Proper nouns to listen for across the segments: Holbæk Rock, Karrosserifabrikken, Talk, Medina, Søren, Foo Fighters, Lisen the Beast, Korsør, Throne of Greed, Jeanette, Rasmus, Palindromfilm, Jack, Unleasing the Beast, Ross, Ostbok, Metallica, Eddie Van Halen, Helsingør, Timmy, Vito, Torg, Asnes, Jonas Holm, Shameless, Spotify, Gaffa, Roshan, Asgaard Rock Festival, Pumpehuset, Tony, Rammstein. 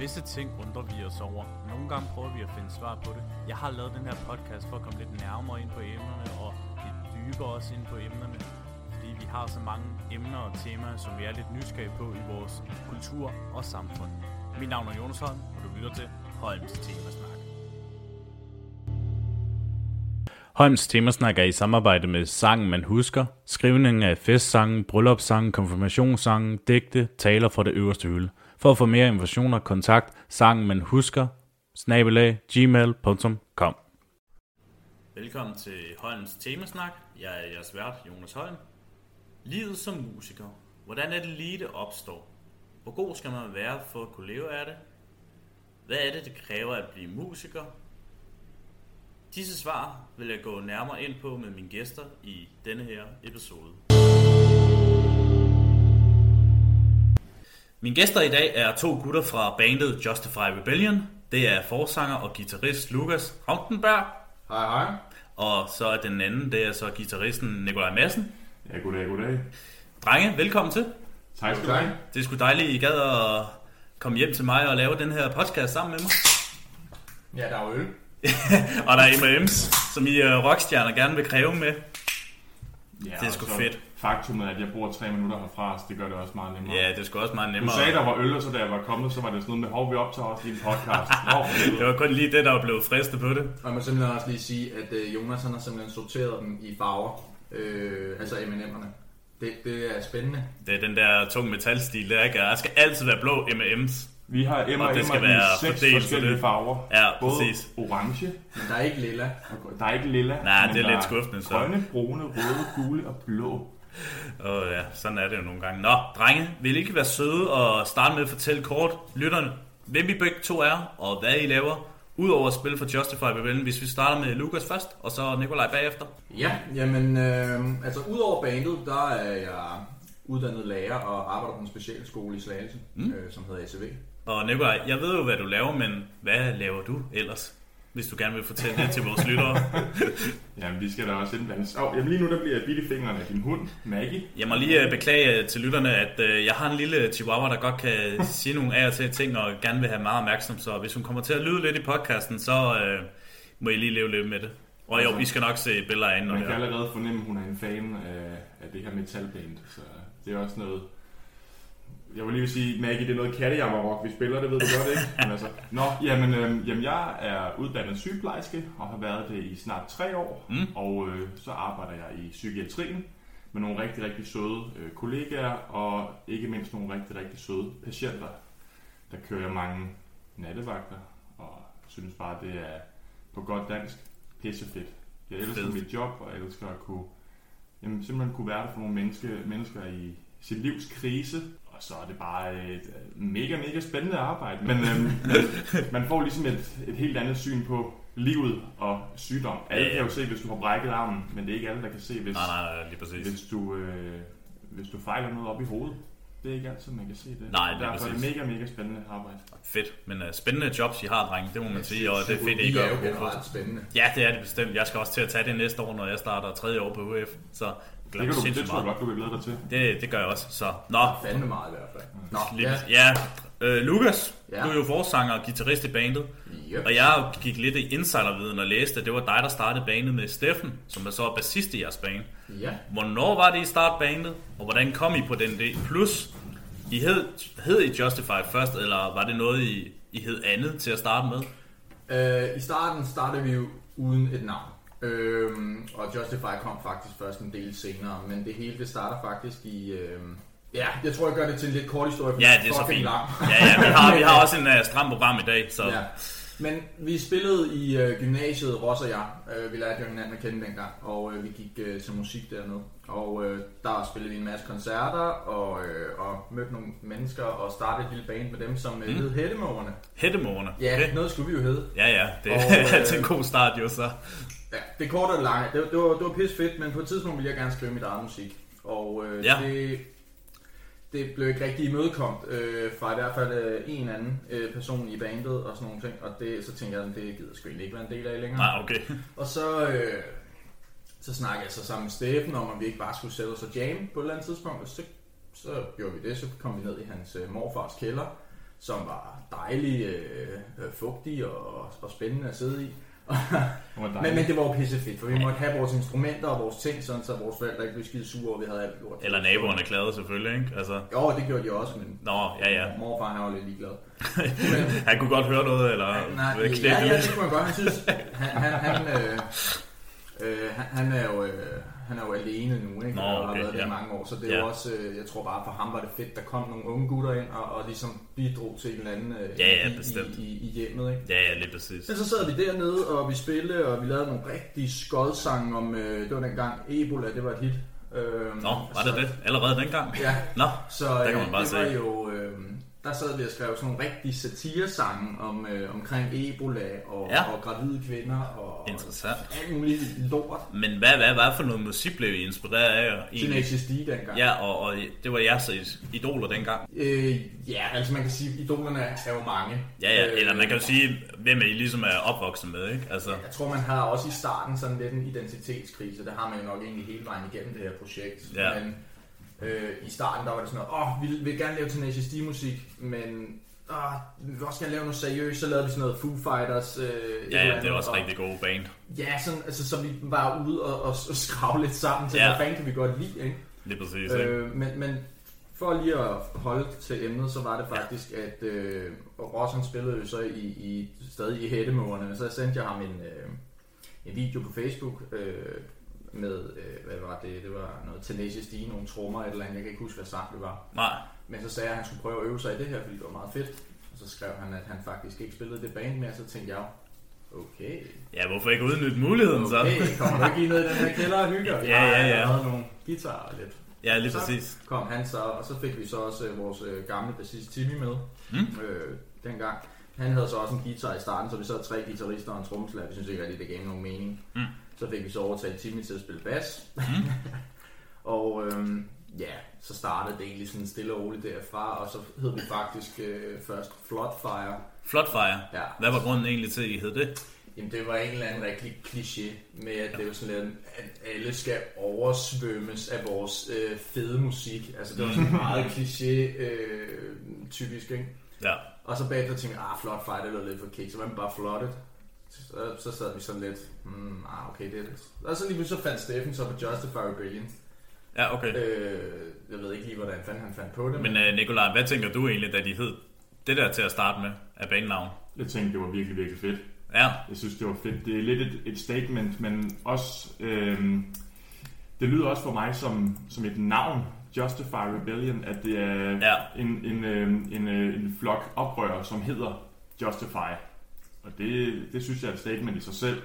Visse ting undrer vi os over. Nogle gange prøver vi at finde svar på det. Jeg har lavet den her podcast for at komme lidt nærmere ind på emnerne, og lidt dybere også ind på emnerne, fordi vi har så mange emner og temaer, som vi er lidt nysgerrige på i vores kultur og samfund. Mit navn er Jonas Holm, og du lytter til Holms Temasnak. Holms Temasnak er i samarbejde med Sangen Man Husker, skrivningen af festsangen, bryllupssangen, konfirmationssangen, digte, taler fra det øverste hylde. For at få mere information og kontakt, Sangen Man Husker, @gmail.com. Velkommen til Holms Temasnak. Jeg er jeres vært, Jonas Holm. Livet som musiker. Hvordan er det lige, det opstår? Hvor god skal man være for at kunne leve af det? Hvad er det, det kræver at blive musiker? Disse svar vil jeg gå nærmere ind på med mine gæster i denne her episode. Mine gæster i dag er to gutter fra bandet Justify Rebellion. Det er forsanger og guitarist Lukas Rautenberg. Hej hej. Og så er den anden, det er så guitaristen Nikolaj Madsen. Ja, goddag, goddag. Drenge, velkommen til. Tak skal du have. Det er sgu dejligt, I gad at komme hjem til mig og lave den her podcast sammen med mig. Ja, der er øl. Og der er M&M's, som I rockstjerner gerne vil kræve med. Ja, det er sgu fedt. Faktum er, at jeg bor 3 minutter herfra, så det gør det også meget nemmere. Ja, det er sgu også meget nemmere. Du sagde, der var øl, og så da jeg var kommet, så var det sådan noget med, hov, vi optager også lige en podcast. Det var kun lige det, der var blevet fristet på det. Og jeg må simpelthen også lige sige, at Jonas han har simpelthen sorteret dem i farver, altså M&M'erne. Det er spændende. Det er den der tung metalstil, der ikke er. Der skal altid være blå M&M's. Vi har M&M'er i 6 forskellige farver. Ja, præcis. Både orange. Men der er ikke lilla. Der er ikke lilla. Nej, det er lidt skuffende. Så. Grønne, brune, røde, gule og blå. Og ja, sådan er det jo nogle gange. Nå, drenge, vil I ikke være søde og starte med at fortælle kort lytterne, hvem I begge to er, og hvad I laver, udover at spille for Justify Rebellion, hvis vi starter med Lukas først, og så Nikolaj bagefter? Ja, jamen, altså udover bandet, der er jeg uddannet lærer og arbejder på en specialskole i Slagelse, som hedder ACV. Og Nikolaj, jeg ved jo, hvad du laver, men hvad laver du ellers? Hvis du gerne vil fortælle det til vores lyttere. Jamen, vi skal da også indblandes. Jamen, lige nu der bliver jeg bidt i fingrene af din hund, Maggie. Jeg må lige beklage til lytterne, at jeg har en lille chihuahua, der godt kan sige nogle af og til ting, og gerne vil have meget opmærksom. Så hvis hun kommer til at lyde lidt i podcasten, så må I lige leve lidt med det. Og jo, vi skal nok se billeder af hende. Man kan allerede fornemme, at hun er en fan af det her metalband. Så det er også noget... Jeg vil lige sige, Maggie, det er noget kattejammerrock, vi spiller, det ved du godt, ikke? Men altså, jeg er uddannet sygeplejerske og har været det i snart 3 år, og så arbejder jeg i psykiatrien med nogle rigtig, rigtig søde kollegaer, og ikke mindst nogle rigtig, rigtig søde patienter. Der kører jeg mange nattevagter, og synes bare, det er på godt dansk pissefedt. Jeg elsker mit job, og jeg elsker at kunne, simpelthen kunne være der for nogle mennesker i sit livs krise. Og så er det bare et mega, mega spændende arbejde. Men man får ligesom et helt andet syn på livet og sygdom. Alle kan jo se, hvis du har brækket armen, men det er ikke alle, der kan se, hvis du fejler noget op i hovedet. Det er ikke altid, man kan se det. Nej, det er derfor præcis. Er det mega, mega spændende arbejde. Fedt, men spændende jobs, I har, drenge, det må man sige, og det er fedt, I gør. Det er jo generelt spændende. Ja, det er det bestemt. Jeg skal også til at tage det næste år, når jeg starter 3. år på UF, så... Det tror jeg godt, du vil glæde dig til. Det gør jeg også, så... Nå. Fandme meget i hvert fald. Nå. Lukas, du er jo forsanger og guitarist i bandet. Yep. Og jeg gik lidt i insiderviden og læste, at det var dig, der startede bandet med Steffen, som er så bassist i jeres band. Ja. Hvornår var det, I startede bandet, og hvordan kom I på den idé? Plus, hed I Justify først, eller var det noget, I hed andet til at starte med? I starten startede vi jo uden et navn. Og Justify kom faktisk først en del senere, men det hele det starter faktisk i... jeg tror, jeg gør det til en lidt kort historie, for det er så fint. Vi har også en stram program i dag, så... Ja. Men vi spillede i gymnasiet, Ross og jeg. Vi lærte jo hinanden at kende dengang, og vi gik til musik dernede. Og der spillede vi en masse koncerter, og mødte nogle mennesker, og startede et lille band med dem, som hed Hættemågerne. Hættemågerne? Ja, okay. Noget skulle vi jo hedde. Ja, det er altid en god start jo, så... Ja, det korte og lange. Det var pisse fedt, men på et tidspunkt ville jeg gerne skrive mit eget musik. Og det blev ikke rigtig imødekomt fra i hvert fald en anden person i bandet og sådan nogle ting. Og så tænkte jeg, at det gider sgu ikke være en del af længere. Nej, okay. Og så snakkede jeg så sammen med Steffen om, at vi ikke bare skulle sætte os og jamme på et eller andet tidspunkt. Og så gjorde vi det, så kom vi ned i hans morfars kælder. som var dejlig fugtig og spændende at sidde i. men det var jo pissefedt, for vi måtte have vores instrumenter og vores ting, sådan, så vores forældre ikke blev skide sure, og vi havde alt gjort. Eller naboerne klagede selvfølgelig, ikke? Altså... Jo, det gjorde de også, men morfar han var lidt ligeglad. Han kunne godt høre noget, eller... Nej, det kunne han godt. Han synes, han er jo alene nu, ikke? Han har været det i mange år, så det er jo også, jeg tror bare for ham var det fedt, der kom nogle unge gutter ind og ligesom bidrog til en eller anden i hjemmet, ikke? Ja, lige præcis. Men så sad vi dernede, og vi spillede, og vi lavede nogle rigtige skodsange om, det var dengang Ebola, det var et hit. Var det? Allerede dengang? Ja. Nå, så der kan man bare se. Der sad vi og skrev sådan nogle rigtige satiresange omkring Ebola og gravide kvinder og alt muligt lort. Men hvad for noget musik blev I inspireret af? Teenage D dengang. Ja, og det var jeres idoler dengang. Altså man kan sige, at idolerne er jo mange. Ja, eller man kan jo sige, hvem I ligesom er opvokset med, ikke? Altså. Jeg tror, man har også i starten sådan lidt en identitetskrise. Det har man jo nok egentlig hele vejen igennem det her projekt. Ja. Men i starten der var det sådan noget, vi vil gerne lave Teenage D-musik, men vi vil også gerne lave noget seriøst, så lavede vi sådan noget Foo Fighters. Det var også rigtig gode band. Ja, sådan, altså, så vi var ude og skrave lidt sammen til, hvad fanden kan vi godt lide, ikke? Lige præcis, ikke? Men for lige at holde til emnet, så var det faktisk, at Roshan spillede jo så stadig i hættemårene, så sendte jeg ham en video på Facebook, med, hvad var det? Det var noget Tenacious D, nogle trommer eller et eller andet. Jeg kan ikke huske, hvad sang det var. Nej. Men så sagde jeg, at han skulle prøve at øve sig i det her, fordi det var meget fedt. Og så skrev han, at han faktisk ikke spillede det band mere, så tænkte jeg, okay. Ja, hvorfor ikke udnytte muligheden så? Okay, kommer du ikke i noget i den her kælder og hygger? Ja. Jeg havde nogle guitarer lidt. Ja, lige præcis. Så kom han så, og så fik vi så også vores gamle bassist Timmy med dengang. Han havde så også en guitar i starten, så vi så tre guitarister og en trommeslager. Vi synes ikke rigtig, det gav nogen mening. Mm. Så fik vi så overtalt Timmy til at spille bas. Og så startede det egentlig sådan stille og roligt derfra, og så hed vi faktisk først Floodfire. Floodfire? Ja. Hvad var grunden egentlig til, at I hed det? Jamen det var en eller anden rigtig kliché med, at det var sådan lidt, at alle skal oversvømmes af vores fede musik. Altså det var sådan meget kliché typisk, ikke? Ja. Og så bagefter tænkte jeg, Floodfire, det lød lidt for kick, så var man bare flottet. Så sad vi sådan lidt, okay, det er det. Og så lige så fandt Steffen så på Justify Rebellion. Ja, okay. Jeg ved ikke lige, hvordan han fandt på det. Men Nikolaj, hvad tænker du egentlig, da de hed det der til at starte med af bandnavn? Jeg tænkte, det var virkelig, virkelig fedt. Ja. Jeg synes, det var fedt. Det er lidt et statement, men også... det lyder også for mig som et navn, Justify Rebellion, at det er en flok oprører, som hedder Justify. Og det synes jeg er et statement i sig selv.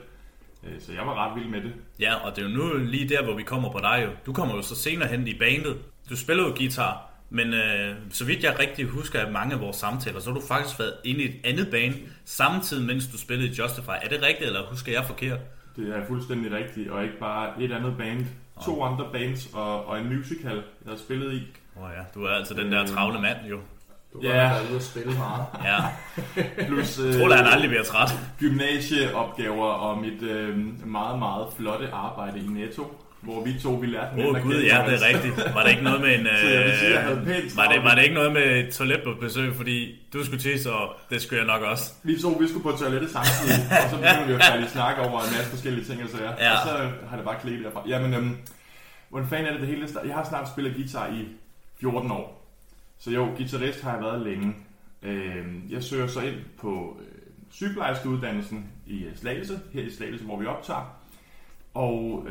Så jeg var ret vild med det. Ja, og det er jo nu lige der, hvor vi kommer på dig jo. Du kommer jo så senere hen i bandet. Du spiller jo guitar, men så vidt jeg rigtig husker af mange af vores samtaler, så har du faktisk været inde i et andet band samtidig, mens du spillede i Justify. Er det rigtigt, eller husker jeg forkert? Det er fuldstændig rigtigt, og ikke bare et andet band. To andre bands og en musical, jeg har spillet i. Du er altså den der travle mand jo. Du var der ude at spille meget. Ja. Plus, jeg tror, at han aldrig bliver træt. Gymnasieopgaver og mit meget, meget flotte arbejde i Netto, hvor vi to, vi lærte hinanden at kende. Gud, ja, det er rigtigt. Var det ikke noget med en... var det ikke noget med et toilet på besøg, fordi du skulle tisse, og det skulle jeg nok også. Vi to, vi skulle på toilettet samtidig, og så begyndte vi jo færdig snakke over en masse forskellige ting og sager. Ja. Og så har det bare klædt derfra. Jamen, hvordan fanden er det hele? Jeg har snart spillet guitar i 14 år. Så jo, guitarist har jeg været længe. Jeg søger så ind på sygeplejerskeuddannelsen i Slagelse, her i Slagelse, hvor vi optager. Og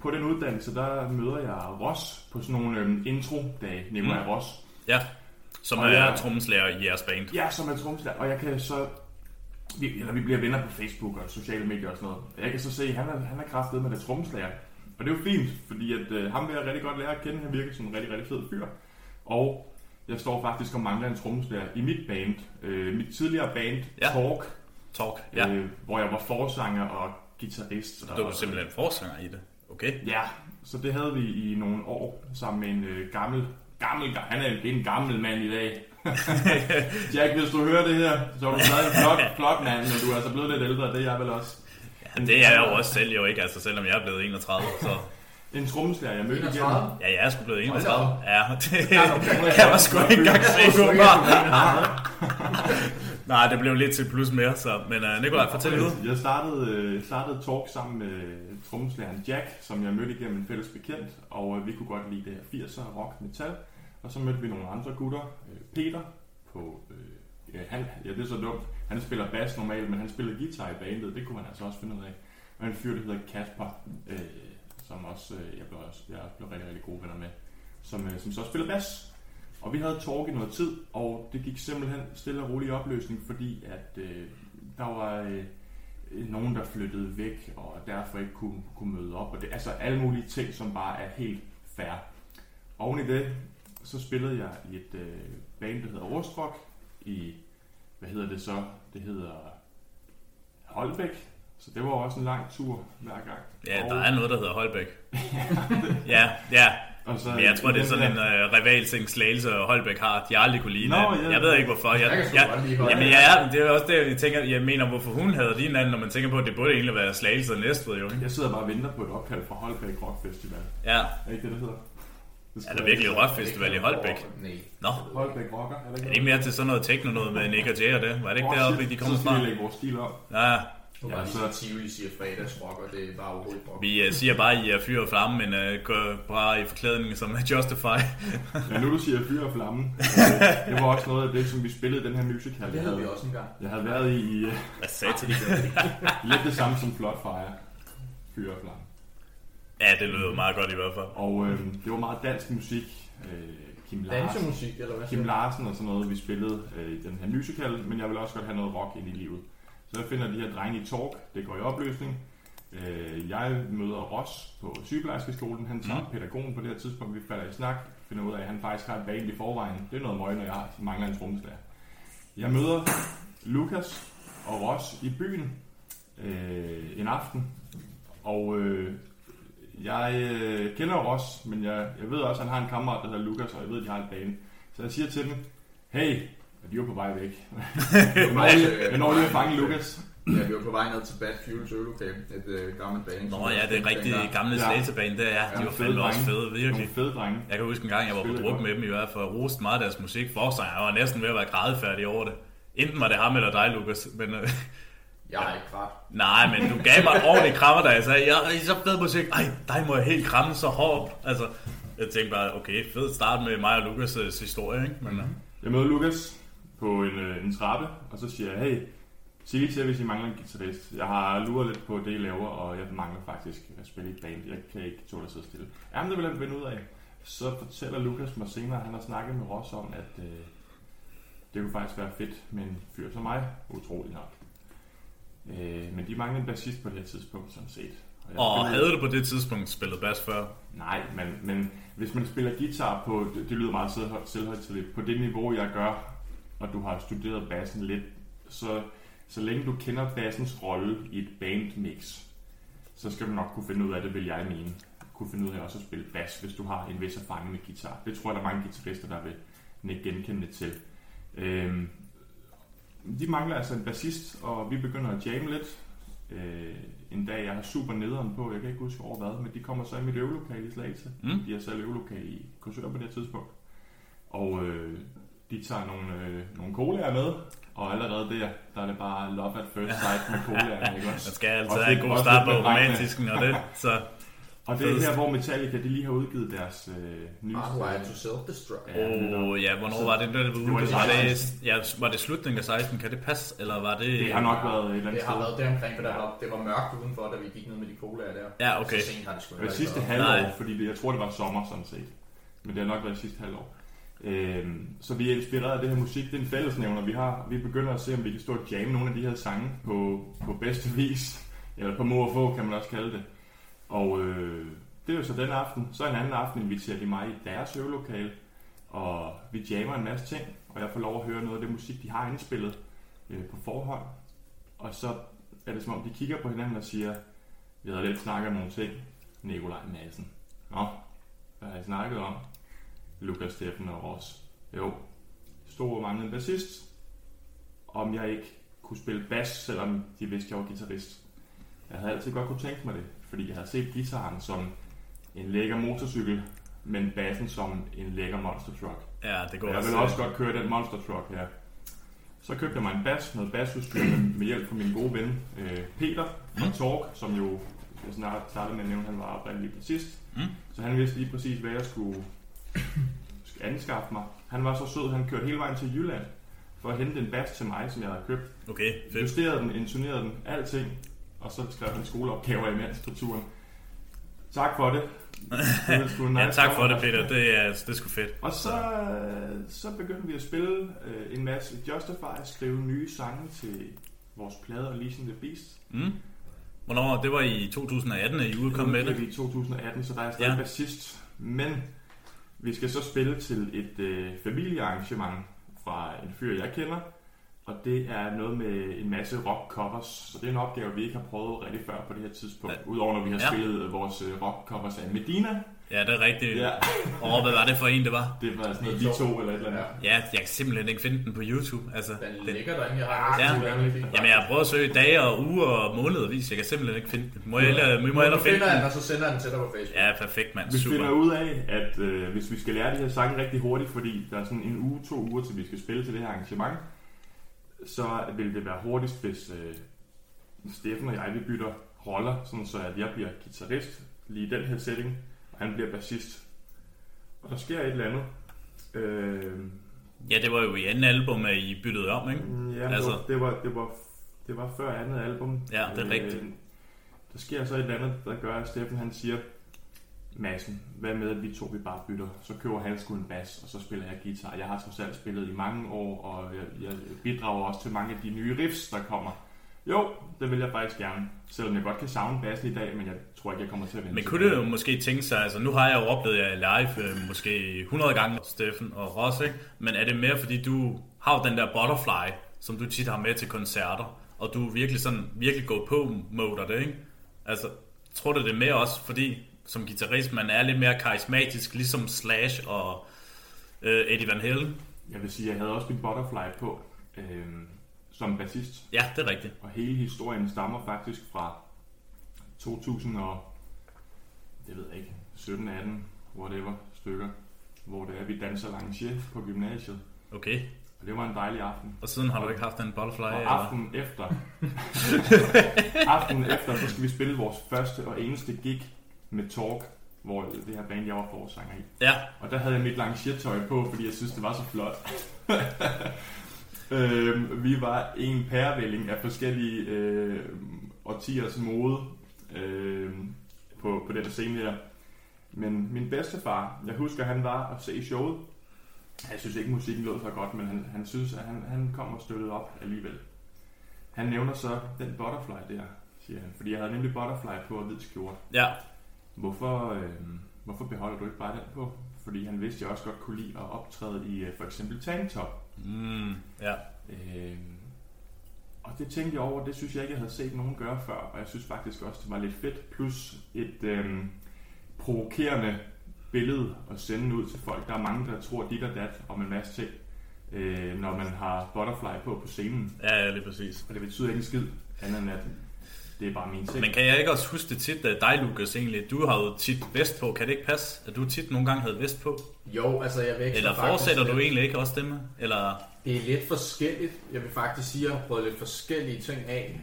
på den uddannelse, der møder jeg Ross på sådan nogle intro-dage, nemlig Ross. Ja, som og er trommeslager i jeres band. Ja, som er trommeslager, og jeg kan så... Vi bliver venner på Facebook og sociale medier og sådan noget. Og jeg kan så se, at han er kraftedeme med det trommeslager. Og det er jo fint, fordi at, ham vil jeg rigtig godt lære at kende. Han virker som en rigtig, rigtig fed fyr. Og... jeg står faktisk og mangler en trommeslager i mit band. Mit tidligere band, Torg, hvor jeg var forsanger og guitarist. Så du var simpelthen forsanger i det? Okay. Ja, så det havde vi i nogle år sammen med en gammel... Han er en gammel mand i dag. Jack, hvis du hører det her, så er du stadig en flot mand, men du er altså blevet lidt ældre, det er jeg vel også. Ja, det er jeg jo også selv jo ikke, altså selvom jeg er blevet 31, så... En trommeslager, jeg mødte igen. Ja, jeg er sgu blevet 31. Ja, det kan man sgu ikke engang se på mig. Nej, det blev lidt til plus mere, så. Men Nikolaj, fortæl nu. Jeg startede Talk sammen med trommeslægeren Jack, som jeg mødte igennem en fælles bekendt, og vi kunne godt lide det her 80'er rock metal. Og så mødte vi nogle andre gutter. Peter på... det er så dumt. Han spiller bass normalt, men han spiller guitar i bandet. Det kunne han altså også finde ud af. Og en fyr, der hedder Casper, som også, jeg blev rigtig, rigtig gode venner med, som så spiller bass. Og vi havde Torg i noget tid, og det gik simpelthen stille og roligt i opløsning, fordi at der var nogen, der flyttede væk, og derfor ikke kunne møde op. Og det, altså alle mulige ting, som bare er helt fair. Oven i det, så spillede jeg i et band, der hedder Ostbok, i, det hedder Holbæk. Så det var også en lang tur hver gang. Ja, der er noget, der hedder Holbæk. ja. Så, men jeg tror, det er sådan en rivalsing, Slagelse og Holbæk har, de aldrig kunne lide. Jeg ved ikke, hvorfor. Det er også det, jeg mener, hvorfor hun havde din anden, når man tænker på, at det burde egentlig være Slagelse og Næstved, jo. Jeg sidder bare og venter på et opkald fra Holbæk Rock Festival. Ja. Er ikke det, der hedder? Er der virkelig et rockfestival i Holbæk? Nej. Nå. Holbæk rocker. Er det ikke mere til sådan noget techno noget med Nick og Jay og det? Var det ikke deroppe, de kommer fra? Så skal vi lægge vores stil op. Ja. Ja, bare lige så Tivoli siger fredagsrock, og det er bare overhovedet rock. Vi siger bare, at I er fyr og flamme, men går bare i forklædningen som Justify. Ja, nu du siger fyr og flamme. Det var også noget af det, som vi spillede den her musical. Det havde vi også engang. Jeg havde været i... Hvad sagde til lidt det samme som Flot Fire. Fyr og flamme. Ja, det lød meget godt i hvert fald. Og det var meget dansk musik. Kim Larsen. Dansemusik, eller hvad? Kim Larsen og sådan noget, vi spillede i den her musical, men jeg ville også godt have noget rock ind i livet. Så finder de her drenge i Torg, det går i opløsning. Jeg møder Ross på sygeplejerskeskolen, han tager pædagogen på det her tidspunkt, vi falder i snak, finder ud af, at han faktisk har et band i forvejen. Det er noget møg, når jeg mangler en trommeslager. Jeg møder Lukas og Ross i byen en aften, og jeg kender Ross, men jeg ved også, at han har en kammerat, der hedder Lukas, og jeg ved, at de har et band. Så jeg siger til dem, hey, og de var på vej væk. Hvornår lige at fange Lukas? Ja, vi var på vej ned til Bad Fuel Soul, et gammelt bane. Nå ja, det er rigtig gamle slaterbane, det er. De var fandme også fede, virkelig. Fede drenge. Jeg kan huske en gang, jeg var på druk med dem i hvert fald, og roste meget deres musik. Forsanger var næsten ved at være grædefærdig over det. Enten var det ham eller dig, Lukas, men... Jeg er ikke grædt. Nej, men du gav mig en ordentlig krammer, da jeg sagde, jeg er så fed musik. Ej, dig må jeg helt kramme så hårdt. Altså, jeg tænkte bare, okay, fed start med mig og Lukas' historie, ikke? Men, jeg møder Lukas på en trappe, og så siger jeg, hey, sig lige til, hvis I mangler en guitarist. Jeg har luret lidt på det, I laver, og jeg mangler faktisk at spille i et band. Jeg kan ikke tåle at sidde stille. Jamen, det vil jeg finde ud af. Så fortæller Lukas mig senere, han har snakket med Ross om, at det kunne faktisk være fedt med en fyr som mig. Utrolig nok. Men de mangler en bassist på det her tidspunkt, sådan set. Og havde du på det tidspunkt spillet bass før? Nej, men hvis man spiller guitar på, det lyder meget selvhøjtideligt, på det niveau, jeg gør, og du har studeret bassen lidt, så længe du kender bassens rolle i et bandmix, så skal du nok kunne finde ud af det, vil jeg mene. Kunne finde ud af også at spille bass, hvis du har en vis erfaring med guitar. Det tror jeg, der er mange guitarister, der vil genkende det til. De mangler altså en bassist, og vi begynder at jamme lidt. En dag, jeg har super nederen på, jeg kan ikke huske over hvad, men de kommer så i mit øvelokale i Slagelse. De har selv øvelokale i Korsør på det tidspunkt. Og... de tager nogle colaer med, og allerede der er det bare love at first sight med colaerne, ikke også? Man skal altid have en god start på romantisken og det, så... Og det er her, hvor Metallica, de lige har udgivet deres nye... Hardwired to Self-Destruct. Ja, hvornår var det? Var det slutningen af 16? Kan det passe, eller var det... Det har nok været et eller andet sted. Det har været deromkring, for det var mørkt udenfor, da vi gik ned med de colaer der. Ja, okay. Så sent har det sgu ikke sidste halvår, fordi jeg tror, det var sommer sådan set. Men det har nok været sidste halvår. Så vi er inspireret af det her musik. Det er en fællesnævner vi har. Vi begynder at se, om vi kan stå og jamme nogle af de her sange på bedste vis. Eller på må og få, kan man også kalde det. Og det er jo så den aften. Så en anden aften inviterer de mig i deres øvelokale, og vi jammer en masse ting, og jeg får lov at høre noget af det musik, de har indspillet på forhånd. Og så er det som om de kigger på hinanden og siger, vi havde lidt snakket om nogle ting. Nikolaj Madsen. Nå, hvad har I snakket om? Lukas, Steffen og Ross. Jo, stor manglende bassist. Om jeg ikke kunne spille bass, selvom de vidste, jeg var guitarist. Jeg havde altid godt kunne tænke mig det, fordi jeg havde set guitaren som en lækker motorcykel, men bassen som en lækker monster truck. Ja, det går. Jeg vil også godt køre den monster truck her. Så købte jeg mig en bass, noget bassudstyr med hjælp fra min gode ven Peter fra Torg, som jo jeg snart startede med at nævne, han var oprindeligt bassist. Mm. Så han vidste lige præcis, hvad jeg skulle anskaffe mig. Han var så sød, han kørte hele vejen til Jylland for at hente en bass til mig, som jeg havde købt. Okay, fedt. Justerede den, intonerede den, alting. Og så skrev han skoleopgaver imens på turen. Tak for det. Det ja, tak for det, Peter. Det er sgu fedt. Og så begyndte vi at spille en masse Justify, skrive nye sange til vores plade og Lisen the Beast. Mm. Hvornår? Det var i 2018, at I udkom med det? Det var i 2018, så der er stadig bassist. Men vi skal så spille til et familiearrangement fra en fyr, jeg kender. Og det er noget med en masse rock covers, så det er en opgave, vi ikke har prøvet rigtig før på det her tidspunkt. Ja. Udover når vi har spillet vores rock covers af Medina. Ja, det er rigtigt. Ja. Og hvad var det for en, det var? Det var sådan noget Vito eller et eller andet. Ja, jeg kan simpelthen ikke finde den på YouTube. Altså, den ligger derinde, jeg har Jamen, jeg har prøvet at søge dage og uger og månedervis. Jeg kan simpelthen ikke finde den. Vi må finde den, og så sender den til dig på Facebook. Ja, perfekt, mand. Vi finder ud af, at hvis vi skal lære de her sange rigtig hurtigt, fordi der er sådan en uge, 2 uger, til vi skal spille til det her arrangement, så vil det være hurtigst, hvis Steffen og jeg, vi bytter roller, sådan så at jeg bliver guitarist lige i den her setting, og han bliver bassist. Og der sker et eller andet. Ja, det var jo i andet album, at I byttede om, ikke? Ja, altså. det var før andet album. Ja, det er rigtigt. Der sker så et eller andet, der gør, at Steffen han siger, Madsen, hvad med at vi to vi bare bytter? Så køber han sgu en bass, og så spiller jeg guitar. Jeg har trods alt spillet i mange år, og jeg bidrager også til mange af de nye riffs, der kommer. Jo, det vil jeg faktisk gerne. Selvom jeg godt kan savne bassen i dag, men jeg tror ikke, jeg kommer til at vende. Men kunne det jo måske tænke sig, altså nu har jeg jo oplevet jer live måske 100 gange, Steffen og Ross, ikke? Men er det mere, fordi du har den der butterfly, som du tit har med til koncerter, og du virkelig sådan, virkelig går på motor det, ikke? Altså, tror du det er mere også, fordi som guitarist, man er lidt mere karismatisk, ligesom Slash og Eddie Van Halen. Jeg vil sige, at jeg havde også min butterfly på som bassist. Ja, det er rigtigt. Og hele historien stammer faktisk fra 17, 18, whatever stykker, hvor det er, vi danser lange på gymnasiet. Okay. Og det var en dejlig aften. Og siden har du ikke haft en butterfly? Og aftenen efter, så skal vi spille vores første og eneste gig med Talk, hvor det her band, jeg var forsanger i. Ja. Og der havde jeg mit langertøj på, fordi jeg synes, det var så flot. Vi var en pærevælling af forskellige årtiers mode på den scene her. Men min bedstefar, jeg husker, han var at se showet. Jeg synes ikke, musikken lød så godt, men han synes, at han kom og støttede op alligevel. Han nævner så den butterfly der, siger han. Fordi jeg havde nemlig butterfly på og hvid skjort. Ja. Hvorfor beholder du ikke bare den på? Fordi han vidste, at jeg også godt kunne lide at optræde i for eksempel tanktop. Og det tænkte jeg over, det synes jeg ikke, jeg havde set nogen gøre før. Og jeg synes faktisk også, det var lidt fedt. Plus et provokerende billede at sende ud til folk. Der er mange, der tror dit og dat om en masse ting, når man har butterfly på scenen. Ja, lige præcis. Og det betyder ikke en skid andet end at det er bare min ting. Men kan jeg ikke også huske det tit, at dig, Lukas, egentlig, du har jo tit vest på. Kan det ikke passe, at du tit nogle gange havde vest på? Jo, altså jeg vækster. Eller fortsætter du egentlig ikke også det med? Eller? Det er lidt forskelligt. Jeg vil faktisk sige, at jeg har prøvet lidt forskellige ting af.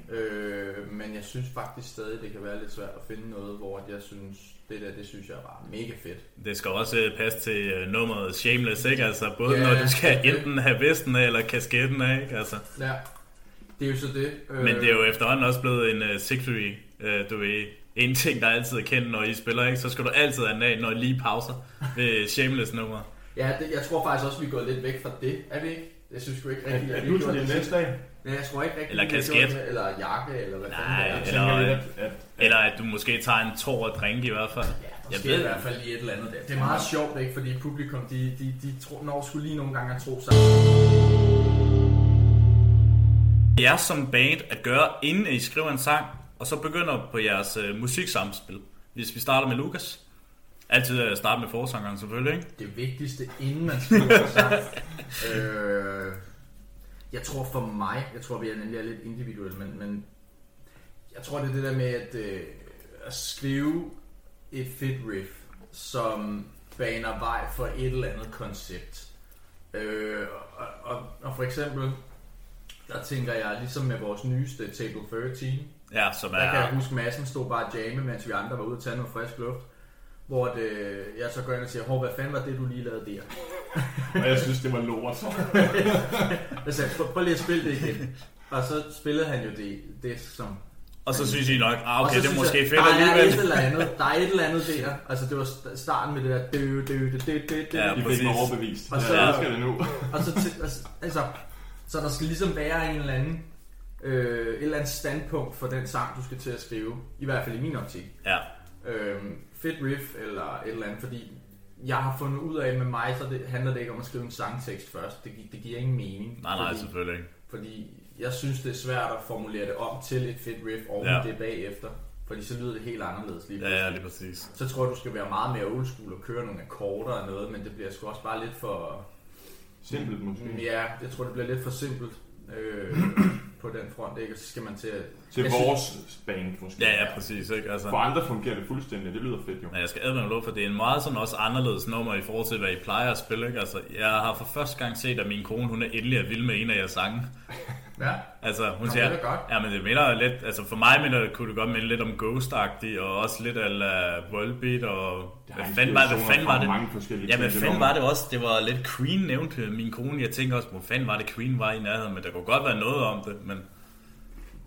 Men jeg synes faktisk stadig, det kan være lidt svært at finde noget, hvor jeg synes, det synes jeg var mega fedt. Det skal også passe til nummeret Shameless, ikke? Altså både når du skal enten have vesten af, eller kasketten af, ikke? Altså. Ja. Det er jo så det. Men det er jo efterhånden også blevet en security, du ved, en ting, der altid er kendt, når I spiller, ikke? Så skal du altid have den af, når I lige pauser ved Shameless nummer. Ja, jeg tror faktisk også, vi er gået lidt væk fra det, er vi ikke? Jeg synes jo ikke rigtigt, at vi gjorde det næste dag. Ja, jeg tror ikke rigtigt, eller kasket. Eller jakke, eller hvad fanden der er. Eller at du måske tager en tår og drink i hvert fald. Ja, måske i hvert fald i et eller andet der. Det er meget sjovt, ikke? Fordi publikum, de når skulle lige nogle gange at tro sig. Jeg er som band at gøre, inden I skriver en sang, og så begynder på jeres musiksamspil. Hvis vi starter med Lukas. Altid starte med forsangeren selvfølgelig, ikke? Det vigtigste, inden man skriver sang. Jeg tror for mig, vi er nemlig lidt individuelle, men jeg tror det er det der med at skrive et fedt riff, som baner vej for et eller andet koncept. Og for eksempel, der tænker jeg ligesom med vores nyeste Table 13, ja, som er... der kan jeg huske Madsen stod bare og jamme, mens vi andre var ude og tage noget frisk luft, hvor det, jeg så går ind og siger, hvad fanden var det, du lige lavede der? Og jeg synes, det var lort. Jeg sagde, prøv lige at spille det igen. Og så spillede han jo det som... Og så synes I nok, okay, det er måske fedt alligevel. Der er et eller andet, der. Altså, det var starten med det der dø. Ja, I blev overbevist. Og så, ja, skal det nu. Og så der skal ligesom være en eller anden, et eller andet standpunkt for den sang, du skal til at skrive. I hvert fald i min optik. Ja. Fedt riff eller et eller andet, fordi jeg har fundet ud af, med mig, så det handler det ikke om at skrive en sangtekst først. Det giver ingen mening. Nej, selvfølgelig ikke. Fordi jeg synes, det er svært at formulere det om til et fedt riff oven det bagefter, fordi så lyder det helt anderledes lige pludselig. Ja, lige præcis. Så tror jeg, du skal være meget mere old school og køre nogle akkorder og noget, men det bliver sgu også bare lidt for... simpelt måske. Ja, jeg tror, det bliver lidt for simpelt på den front, ikke? Og så skal man til... til vores band måske. Ja, ja, præcis. Ikke? Altså... for andre fungerer det fuldstændig, det lyder fedt jo. Ja, jeg skal advende lov, for det er en meget sådan også anderledes nummer i forhold til, hvad I plejer at spille, ikke? Altså, jeg har for første gang set, at min kone, hun er endelig vild med en af jeres sange. Ja, altså, hun siger, ja, men det minder lidt, altså for mig kunne det godt minde lidt om Ghost-agtigt, og også lidt af Volbeat, og hvad fanden var det også, det var lidt Queen nævnte min kone, jeg tænker også, hvor fanden var det Queen var i nærheden, men der kunne godt være noget om det, men...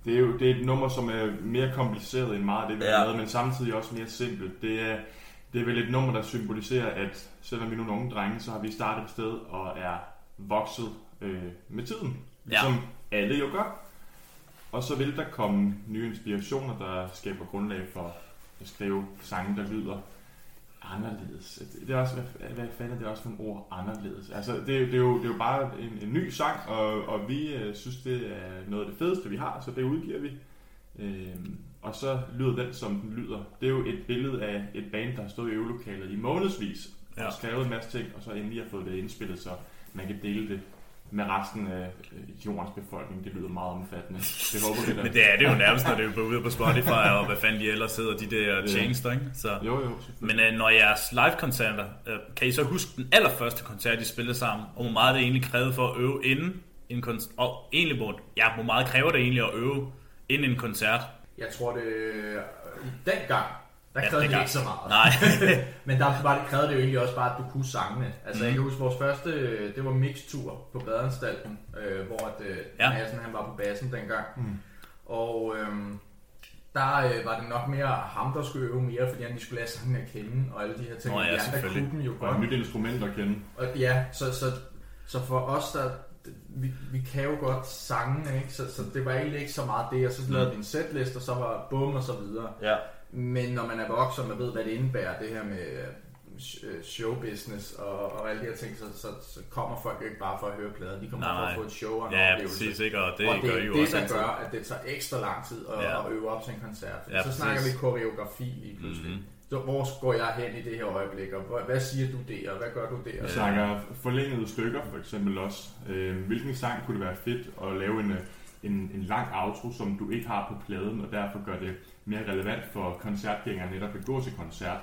det er jo det er et nummer, som er mere kompliceret end meget det, vi har lavet, men samtidig også mere simpelt, det er vel et nummer, der symboliserer, at selvom vi nu er nogle drenge, så har vi startet et sted og er vokset med tiden, som alle jo gør. Og så vil der komme nye inspirationer, der skaber grundlag for at skrive sange, der lyder anderledes. Det er også, hvad fanden er det også for et ord, anderledes? Altså, det er jo bare en ny sang, og vi synes, det er noget af det fedeste, vi har, så det udgiver vi. Og så lyder den, som den lyder. Det er jo et billede af et band, der har stået i øvelokalet i månedsvis, og skrevet en masse ting, og så endelig har fået det indspillet, så man kan dele det med resten af jordens befolkning. Det lyder meget omfattende. Det håber vi da. Men det er det jo nærmest, når det er ude på Spotify, og hvad fanden de ellers sidder, de der tjenester, ikke? Så. Jo. Men når jeres live-koncerter, kan I så huske den allerførste koncert, I spillede sammen, og hvor meget det egentlig krævede for at øve inden en koncert? Og egentlig, hvor meget kræver det egentlig at øve inden en koncert? Jeg tror, det dengang, der krævede det ikke så meget. Nej. Men der krævede det jo egentlig også bare, at du kunne sangene. Altså jeg kan huske vores første, det var mixtur på badeanstalten, hvor Madsen han var på bassen dengang. Og der var det nok mere ham, der skulle øve mere, fordi han skulle lære sangene at kende, og alle de her ting. Nå, ja, selvfølgelig. Kunne jo godt. Og et nyt instrument at kende. Og, ja, så for os, der, vi kan jo godt sangene, ikke? Så det var egentlig ikke så meget det, og så lavede vi en setlist, og så var bum og så videre. Ja. Men når man er voksen, og man ved, hvad det indebærer, det her med showbusiness og alle de her ting, så kommer folk jo ikke bare for at høre plader. De kommer for at få et show og en oplevelse. Ja, præcis, ikke? Og det gør jo også. Og det er det, der gør, at det tager ekstra lang tid at øve op til en koncert. Ja, så snakker vi koreografi lige pludselig. Hvor går jeg hen i det her øjeblik, og hvad siger du der, og hvad gør du der? Jeg snakker forlængede stykker, for eksempel også. Hvilken sang kunne det være fedt at lave en lang outro, som du ikke har på pladen, og derfor gør det mere relevant for koncertgængere netop at gå til koncert.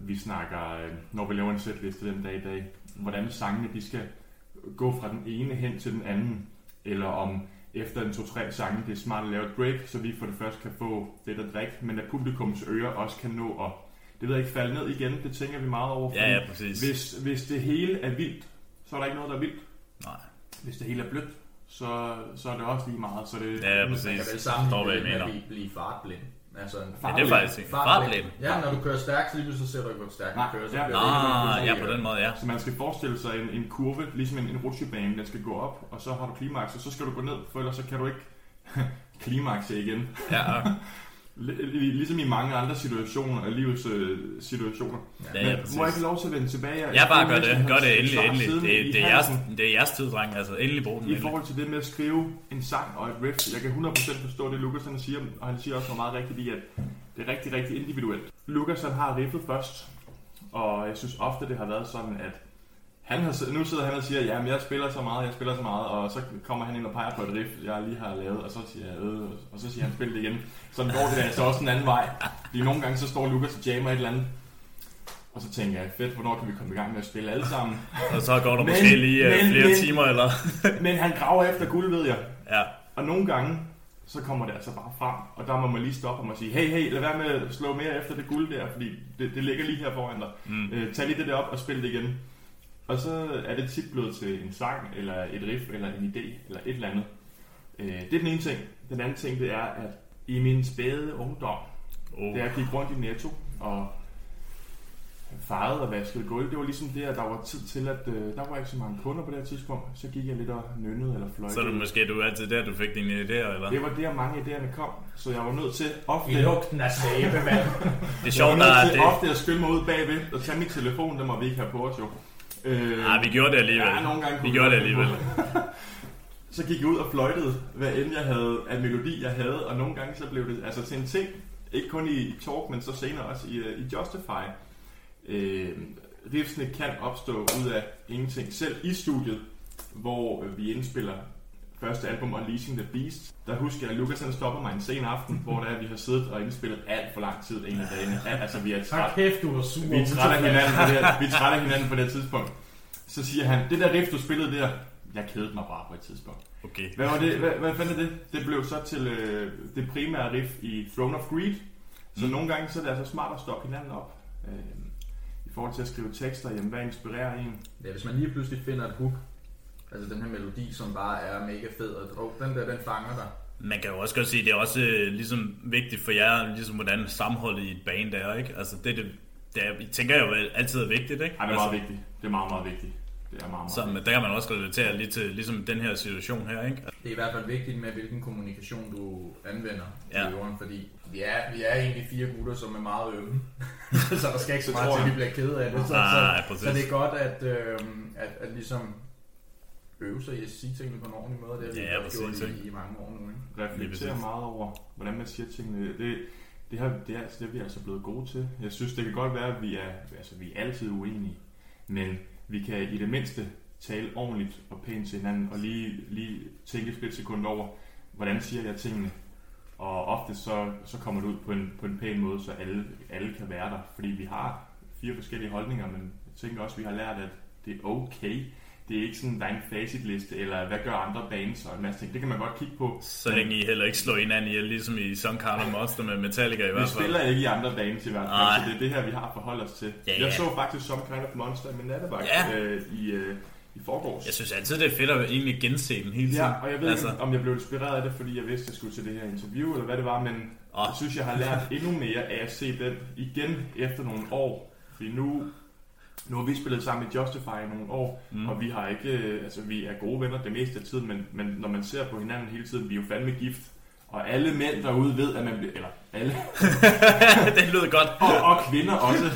Vi snakker, når vi laver en setliste den dag i dag, hvordan sangene de skal gå fra den ene hen til den anden, eller om efter en 2-3 sange, det er smart at lave et break, så vi for det første kan få lidt at drikke, men at publikums ører også kan nå at, det ved jeg ikke, falde ned igen, det tænker vi meget over. Ja, præcis. Hvis det hele er vildt, så er der ikke noget, der er vildt. Nej. Hvis det hele er blødt, så er det også lige meget, så det præcis. Man kan vel sammenligne med at blive fartblind. Altså fartblind. Ja, det er faktisk ikke fartblind. Ja, når du kører stærkt, så lige så ser du ikke, hvor stærkt du kører. Så på den måde, Så man skal forestille sig en kurve, ligesom en rutsjebane, der skal gå op, og så har du klimaks, og så skal du gå ned, for ellers så kan du ikke klimakse igen. Ja. Ligesom i mange andre situationer, livets situationer. Ja, må jeg ikke lov til at vende tilbage? Jeg bare gør det. Gør det endelig. Det er jeres tid, dreng. Altså, endelig brug den. I forhold til det med at skrive en sang og et riff, jeg kan 100% forstå det, Lukas han siger, og han siger også noget meget rigtigt i, at det er rigtig, rigtig individuelt. Lukas han har riffet først, og jeg synes ofte, det har været sådan, at Nu sidder han og siger, jamen jeg spiller så meget, og så kommer han ind og peger på et riff, jeg lige har lavet, og så siger jeg, og så siger han, spil det igen. Sådan går det altså også en anden vej. Fordi nogle gange, så står Lukas og jammer et eller andet, og så tænker jeg, fedt, hvornår kan vi komme i gang med at spille alle sammen? Og så går der måske lige flere timer, eller? Men han graver efter guld, ved jeg. Ja. Og nogle gange, så kommer det altså bare frem, og der må man lige stoppe og sige, hey, lad være med at slå mere efter det guld der, fordi det ligger lige her foran dig. Tag lige det der op og spil det igen. Og så er det tit blevet til en sang, eller et riff, eller en idé, eller et eller andet. Det er den ene ting. Den anden ting, det er, at i min spæde ungdom, det er at gik rundt i Netto, og farede og vaskede gulv. Det var ligesom det, at der var tid til, at der var ikke så mange kunder på det her tidspunkt. Så gik jeg lidt og nynnede eller fløjtede. Så er det måske, du er altid der, du fik dine idéer, eller? Det var der, mange idéerne kom, så jeg var nødt til ofte... I lugten af sæbe, mand! Det er sjovt, der er det. Jeg var nødt til ofte at skynde mig ud bagved og tage min telefon, den må vi ikke have på os, jo. Nej, vi gjorde det alligevel. Ja, vi gjorde det alligevel. Så gik jeg ud og fløjtede, hvad end jeg havde af melodi, jeg havde. Og nogle gange så blev det altså til en ting. Ikke kun i Talk, men så senere også i Justify. Riffsene kan opstå ud af ingenting. Selv i studiet, hvor vi indspiller første album, Unleasing the Beast, der husker jeg, at Lukas stopper mig en sen aften, hvor der er, vi har siddet og indspillet alt for lang tid en af dagene. Altså, vi er træt. Kæft, du var sur. Vi er træt af hinanden på det tidspunkt. Så siger han, det der riff, du spillede der, jeg kædede mig bare på et tidspunkt. Okay. Hvad var det? Hvad fanden er det? Det blev så til det primære riff i Throne of Greed. Så nogle gange så er det altså smart at stoppe hinanden op. I forhold til at skrive tekster, jamen, hvad inspirerer en? Ja, hvis man lige pludselig finder et hook, altså den her melodi, som bare er mega fed, og den fanger dig. Man kan jo også godt sige, at det er også ligesom vigtigt for jer, ligesom hvordan sammenholdet i et band er, ikke? Altså det er, tænker jeg jo altid er vigtigt, ikke? Ja, det er meget vigtigt. Det er meget, meget vigtigt. Det er meget, meget vigtigt. Men der kan man også relatere lige til ligesom den her situation her, ikke? Det er i hvert fald vigtigt med, hvilken kommunikation du anvender i øveren, fordi vi er egentlig fire gutter, som er meget ømme. Så der skal ikke så meget til, vi bliver ked af det. Så det er godt, at ligesom... øve sig i at sige tingene på en ordentlig måde, det har vi gjort i mange år nu, ikke? Reflekterer meget over, hvordan man siger tingene. Det er vi altså blevet gode til. Jeg synes, det kan godt være, at vi er altid uenige, men vi kan i det mindste tale ordentligt og pænt til hinanden, og lige tænke et splitsekund over, hvordan siger jeg tingene. Og ofte så kommer det ud på en pæn måde, så alle kan være der, fordi vi har fire forskellige holdninger, men jeg tænker også, at vi har lært, at det er okay. Det er ikke sådan, der er en facitliste, eller hvad gør andre bands og en masse ting. Det kan man godt kigge på. Så længe I heller ikke slår hinanden ihjel, ligesom i Some Kind of Monster med Metallica i hvert fald. Vi spiller ikke i andre bands i hvert fald, så det er det her, vi har at forholde os til. Ja, ja. Jeg så faktisk Some Kind of Monster med Nattebakke i forgårs. Jeg synes altid, det er fedt at egentlig gense den hele tiden. Ja, og jeg ved ikke, om jeg blev inspireret af det, fordi jeg vidste, jeg skulle til det her interview, eller hvad det var, men jeg synes, jeg har lært endnu mere af at se den igen efter nogle år, fordi nu har vi spillet sammen i Justify i nogle år, og vi har ikke, altså vi er gode venner det meste af tiden, men når man ser på hinanden hele tiden, vi er jo fandme gift, og alle mænd derude ved, at man bliver, eller alle, det lyder godt, og kvinder også,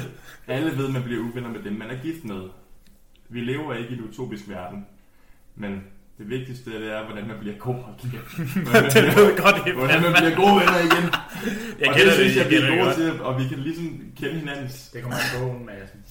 alle ved, at man bliver uvenner med dem, man er gift med. Vi lever ikke i en utopisk verden, men det vigtigste det er, hvordan man bliver god igen. Hvordan man bliver gode venner igen. Jeg og det synes jeg, vi er gode til, og vi kan ligesom kende hinandens... Det kommer af bogen, Madsen.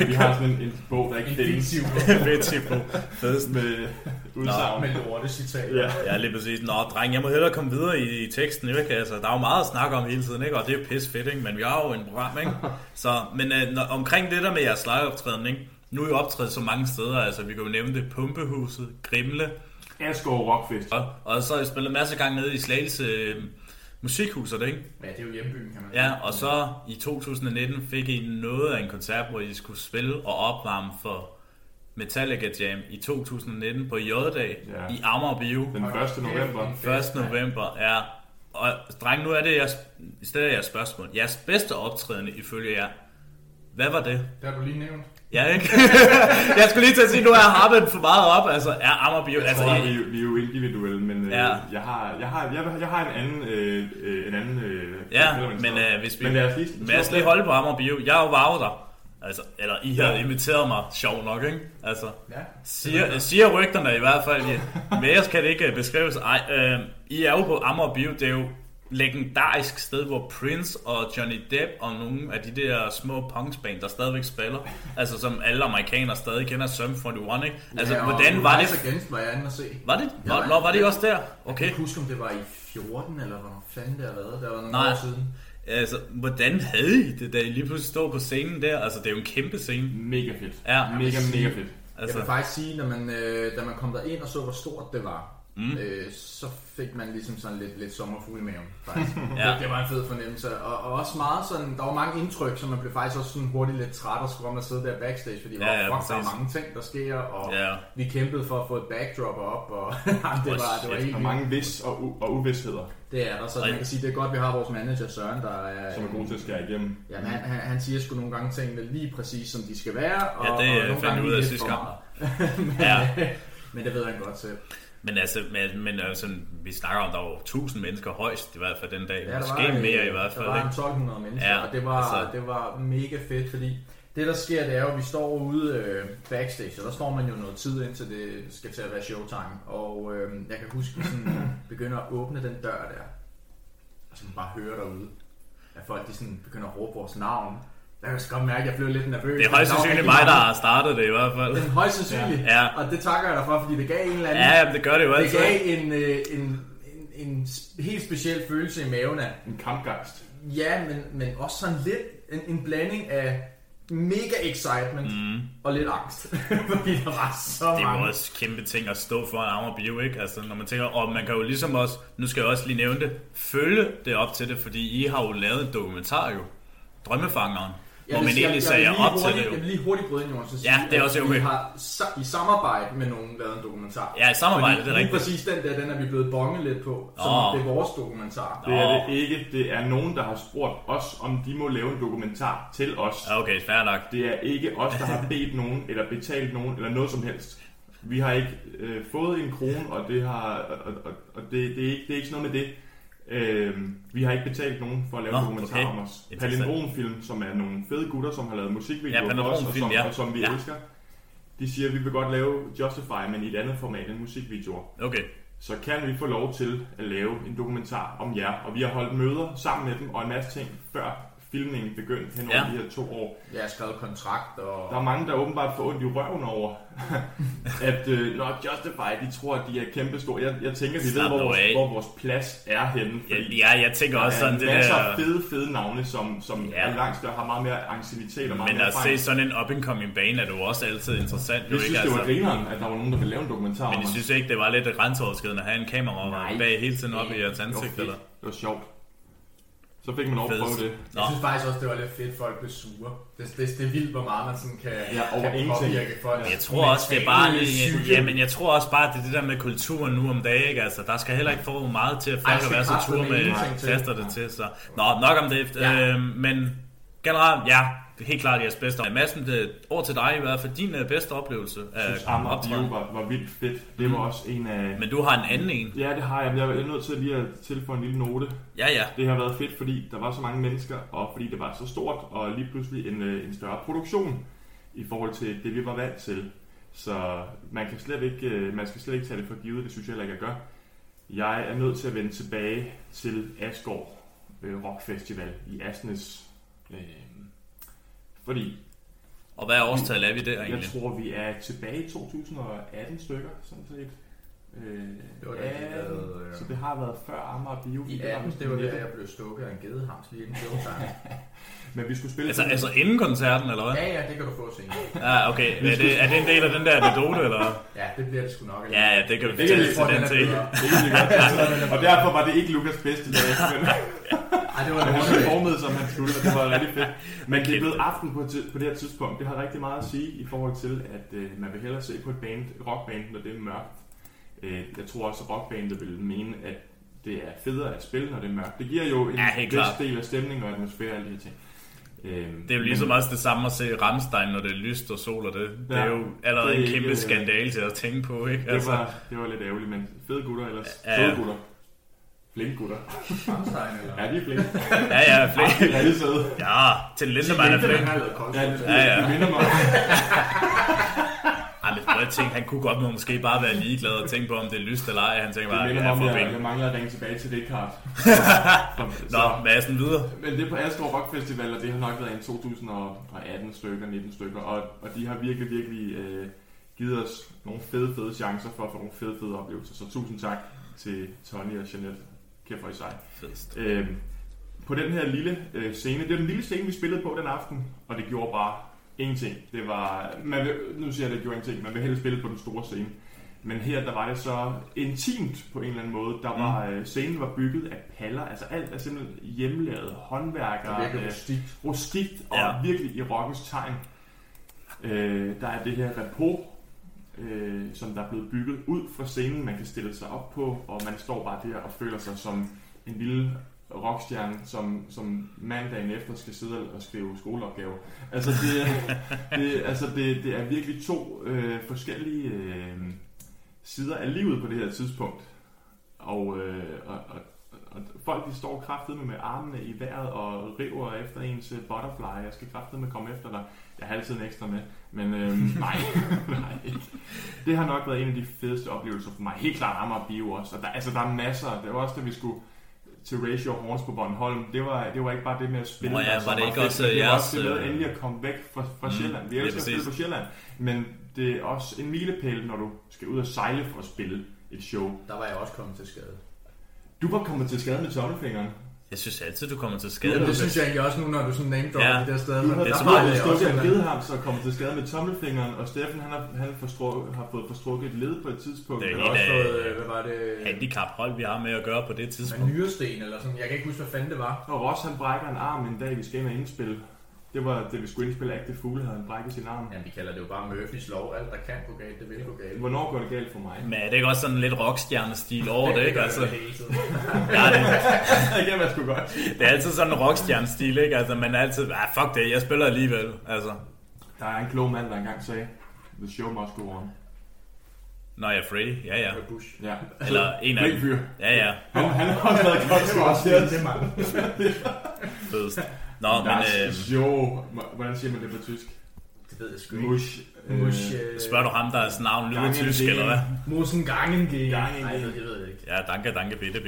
Ja, vi har sådan en bog, der ikke findes. En fiktiv bog. Med udsagn. Med lortecitater. Ja, lige præcis. Nå, dreng, jeg må hellere komme videre i teksten, ikke? Altså, der er jo meget at snakke om hele tiden, ikke? Og det er jo pisse fedt, ikke? Men vi har jo en program, ikke? Så, men omkring det der med jeres liveoptræden, ikke? Nu er I optrædet så mange steder, altså vi kan jo nævne det, Pumpehuset, Grimle, Asgaard Rockfest. Og så har I spillet masser af gange nede i Slagelse Musikhus, er det ikke? Ja, det er jo hjembyen, kan man sige. Ja, og så i 2019 fik I noget af en koncert, hvor I skulle spille og opvarme for Metallica Jam i 2019 på J-dag i Amager Bio. Den 1. november. 1. november, ja. Og dreng, nu er det jeres spørgsmål. Jeres bedste optrædende ifølge jer, hvad var det? Det har du lige nævnt. Ja, ikke? Jeg skulle lige til at sige, at nu har jeg harpet for meget op. Altså, Amager Bio... Jeg tror, altså, vi er jo individuelle, men jeg har en anden... lad os lige holde på Amager Bio. Jeg var jo der. Altså, eller I havde inviteret mig, sjov nok, ikke? Altså, siger rygterne i hvert fald. Mere kan det ikke beskrives. I er jo på Amager Bio, det er jo legendarisk sted, hvor Prince og Johnny Depp og nogle af de der små punksband, der stadigvæk spiller, altså som alle amerikanere stadig kender, Sum 41, ikke? Altså, ja, hvordan var det? Against var jeg anden at se. Var det? Ja, nå, var det også der? Okay. Jeg kan huske, om det var i 14, eller hvor fanden det har været. Der var nogle år siden. Altså, hvordan havde I det, da I lige pludselig stod på scenen der? Altså, det er jo en kæmpe scene. Mega fedt. Ja, mega fedt. Altså. Jeg vil faktisk sige, når man, da man kom derind og så, hvor stort det var, så fik man ligesom sådan lidt sommerfugl i maven, faktisk. Ja. Det var en fed fornemmelse. Og også meget sådan, der var mange indtryk, så man blev faktisk også sådan hurtigt lidt træt og skulle om at sidde der backstage, fordi der var mange ting, der sker, og vi kæmpede for at få et backdropper op, og det var helt vildt. Mange vis og uvidsheder. Det er der, så man kan sige, det er godt, vi har vores manager Søren, der er... Som er god til at skære igennem. Ja, han siger sgu nogle gange tingene lige præcis, som de skal være, og nogle gange ud af sidste gang. Men det ved han godt selv. Men altså, vi snakker om, der var 1000 mennesker højst i hvert fald den dag. Ja, måske mere i hvert fald. Der var 1200 mennesker, og det var mega fedt, fordi det der sker, det er jo, at vi står ude backstage, og der står man jo noget tid indtil det skal til at være showtime. Og jeg kan huske, at vi begynder at åbne den dør der, og så man bare hører derude, at folk de sådan begynder at råbe vores navn. Jeg kan godt mærke, at jeg blev lidt nervøs. Det er højst sandsynligt mig, der har startet det i hvert fald. Det er højst sandsynligt, og det takker jeg dig for, fordi det gav en eller anden... Ja, det gør det jo altid. Det gav en helt speciel følelse i maven af... En kampgejst. Ja, men også sådan lidt en blanding af mega excitement og lidt angst. Fordi der var så mange... Det var også kæmpe ting at stå for en Amager Bio, ikke? Altså, når man tænker, og man kan jo ligesom også... Nu skal jeg også lige nævne det. Følge det op til det, fordi I har jo lavet en dokumentar jo. Drømmefangeren. Ja, men egentlig sagde jeg op til det jo. Jeg vil lige hurtigt bryde ind, Jonas. Ja, det er også okay. Vi har i samarbejde med nogen lavet en dokumentar. Ja, i samarbejde, det er rigtigt. Præcis den der, den er vi blevet bonget lidt på, som det er vores dokumentar. Det er det ikke. Det er nogen, der har spurgt os, om de må lave en dokumentar til os. Okay, fair nok. Det er ikke os, der har bedt nogen, eller betalt nogen, eller noget som helst. Vi har ikke fået en krone, og det er ikke sådan noget med det. Vi har ikke betalt nogen for at lave dokumentar om os. Palindromfilm, som er nogle fede gutter, som har lavet musikvideoer for os, og som vi elsker. De siger, at vi vil godt lave Justify, men i et andet format end musikvideoer. Okay. Så kan vi få lov til at lave en dokumentar om jer. Og vi har holdt møder sammen med dem og en masse ting før filmningen begyndte hen over de her 2 år. Jeg har skrevet kontrakt. Og... Der er mange, der åbenbart får ondt i røven over, at når Justify, de tror, at de er kæmpestore. Jeg tænker, vi ved, hvor vores plads er henne. Ja, jeg tænker også sådan det der... Der er fede navne, som er langt større, har meget mere anciennitet og meget mere erfaring. Men at se sådan en up-and-coming bane, er det jo også altid interessant. Jeg synes, det var grineren, at der var nogen, der ville lave en dokumentar. Men jeg synes ikke, det var lidt grænseoverskridende at have en kamera bag hele tiden op i jeres ansigt? Det var sjovt. Så fik man overprøve det. Nå. Jeg synes faktisk også, det var lidt fedt, folk blev sure. Det er vildt, hvor meget man sådan kan påvirke folk. Jeg tror også, det er bare... jeg tror også bare, det er det der med kulturen nu om dagen, ikke? Altså, der skal heller ikke få meget til, at folk kan være så tur med tester det til. Så. Nå, nok om det. Men generelt, helt klart jeres bedste oplevelse. Madsen, over til dig i hvert fald. Din bedste oplevelse af optræden var vildt fedt. Det var også en af... Men du har en anden en. Ja, det har jeg. Jeg er nødt til lige at tilføje en lille note. Ja. Det har været fedt, fordi der var så mange mennesker, og fordi det var så stort, og lige pludselig en større produktion i forhold til det, vi var vant til. Så man skal slet ikke tage det for givet. Det synes jeg heller ikke, jeg gør. Jeg er nødt til at vende tilbage til Asgaard Rock Festival i Asnes... Fordi... Og hvad årstal er vi der egentlig? Jeg tror, vi er tilbage i 2018 stykker, sådan set. Så det har været før Amager Bio. I 18, det var der, jeg blev stukket af en gedehams lige inden showtime. Men vi skulle spille... Altså inden koncerten, eller hvad? Ja, det kan du få senere. Ja, okay. Er det en del af den der anekdote, eller? Ja, det bliver det sgu nok. Eller? Ja, det kan vi fortælle til den ting. Og derfor var det ikke Lukas bedste dag. Ej, det var en formede, som han skulle, og det var rigtig fedt. Men det er blevet aften på det her tidspunkt. Det har rigtig meget at sige i forhold til, at man vil hellere se på et band, rockband, når det er mørkt. Jeg tror også, at rockbandet vil mene, at det er federe at spille, når det er mørkt. Det giver jo en bedst del af stemning og atmosfære og alle de her ting. Det er jo ligesom også det samme at se Rammstein, når det er lyst og sol og det. Ja, det er jo allerede en kæmpe skandale til at tænke på, ikke? Altså. Det var lidt ærgerligt, men fede gutter eller søde gutter. Flink gutter. Rammstein, eller? Ja, de er flink. Ja, flink. Ja, de er søde. Ja, til Lindemann er flink. Ja, det minder mig. Og jeg tænkte, han kunne godt måske bare være ligeglad og tænke på, om det er lyst eller ej. Han tænkte bare, at han får penge. Jeg mangler at ringe tilbage til det kart. Nå, Madsen videre. Men det er på Astor Rock Festival, og det har nok været en 2018 stykker, 19 stykker. Og de har virkelig, virkelig givet os nogle fede, fede chancer for at få nogle fede, fede oplevelser. Så tusind tak til Tony og Jeanette. Kæft for i sig. På den her lille scene, det var den lille scene, vi spillede på den aften, og det gjorde bare ingenting. Det var, man vil, nu siger jeg, det gjorde ingenting, man vil hellere spille på den store scene. Men her, der var det så intimt på en eller anden måde. Der var, scenen var bygget af paller, altså alt er simpelthen hjemmelavet, håndværkere. Det virkelig rustikt og virkelig i rockens tegn. Der er det her rapport, som der er blevet bygget ud fra scenen, man kan stille sig op på, og man står bare der og føler sig som en lille rockstjerne, som mandagen efter skal sidde og skrive skoleopgaver. Altså det er virkelig to forskellige sider af livet på det her tidspunkt. Og folk, de står kraftedeme med armene i vejret og river efter ens butterfly. Jeg skal kraftedeme komme efter dig. Jeg har altid en ekstra med, men nej. Det har nok været en af de fedeste oplevelser for mig. Helt klart Amager Bio også. Og der er masser. Det var også, da vi skulle til Ratio Horns på Bornholm. Det var ikke bare det med at spille. Var det ikke også fedt. Det var også det med endelig at komme væk fra Sjælland. Vi elsker at spille på Sjælland, men det er også en milepæl, når du skal ud og sejle for at spille et show. Der var jeg også kommet til skade. Du var kommet til skade med tommelfingeren. Jeg synes altid, du kommer til skade. Ja, det synes jeg egentlig også nu, når du sådan name-dropper de der steder. Jeg skulle også have givet ham, så kommer til skade med tommelfingeren, og Steffen han har fået forstrukket et led på et tidspunkt. Det er også fået, hvad var det? Handicaphold, vi har med at gøre på det tidspunkt. Med nyresten eller sådan, jeg kan ikke huske, hvad fanden det var. Og Ross, han brækker en arm en dag, vi skal ind og indspille. Det var det, vi skulle indspille Agte Fugle, havde han brækket sin arm. Ja, vi kalder det jo bare Murphys lov. Alt, der kan gå galt, det vil gå galt. Hvornår går det galt for mig? Men det er ikke også sådan lidt rockstjernestil over det, ikke? Altså, det kan man sgu godt. Det er altid sådan en rockstjernestil, ikke? Altså, man er altid, fuck det, jeg spiller alligevel. Altså. Der er en klog mand, der engang sagde, the show must go on. Nå, jeg er Freddy, ja. Bush. Ja. Eller en af dem. Ja. Han har også været godt til mig. Fedest. Nå, hvordan siger man det på tysk? Det ved jeg sgu ikke. Mush, spørger du ham, der er navn lyder tysk, eller hvad? Musen gangen gik. Nej, det ved jeg ikke. Ja, danke, bitte.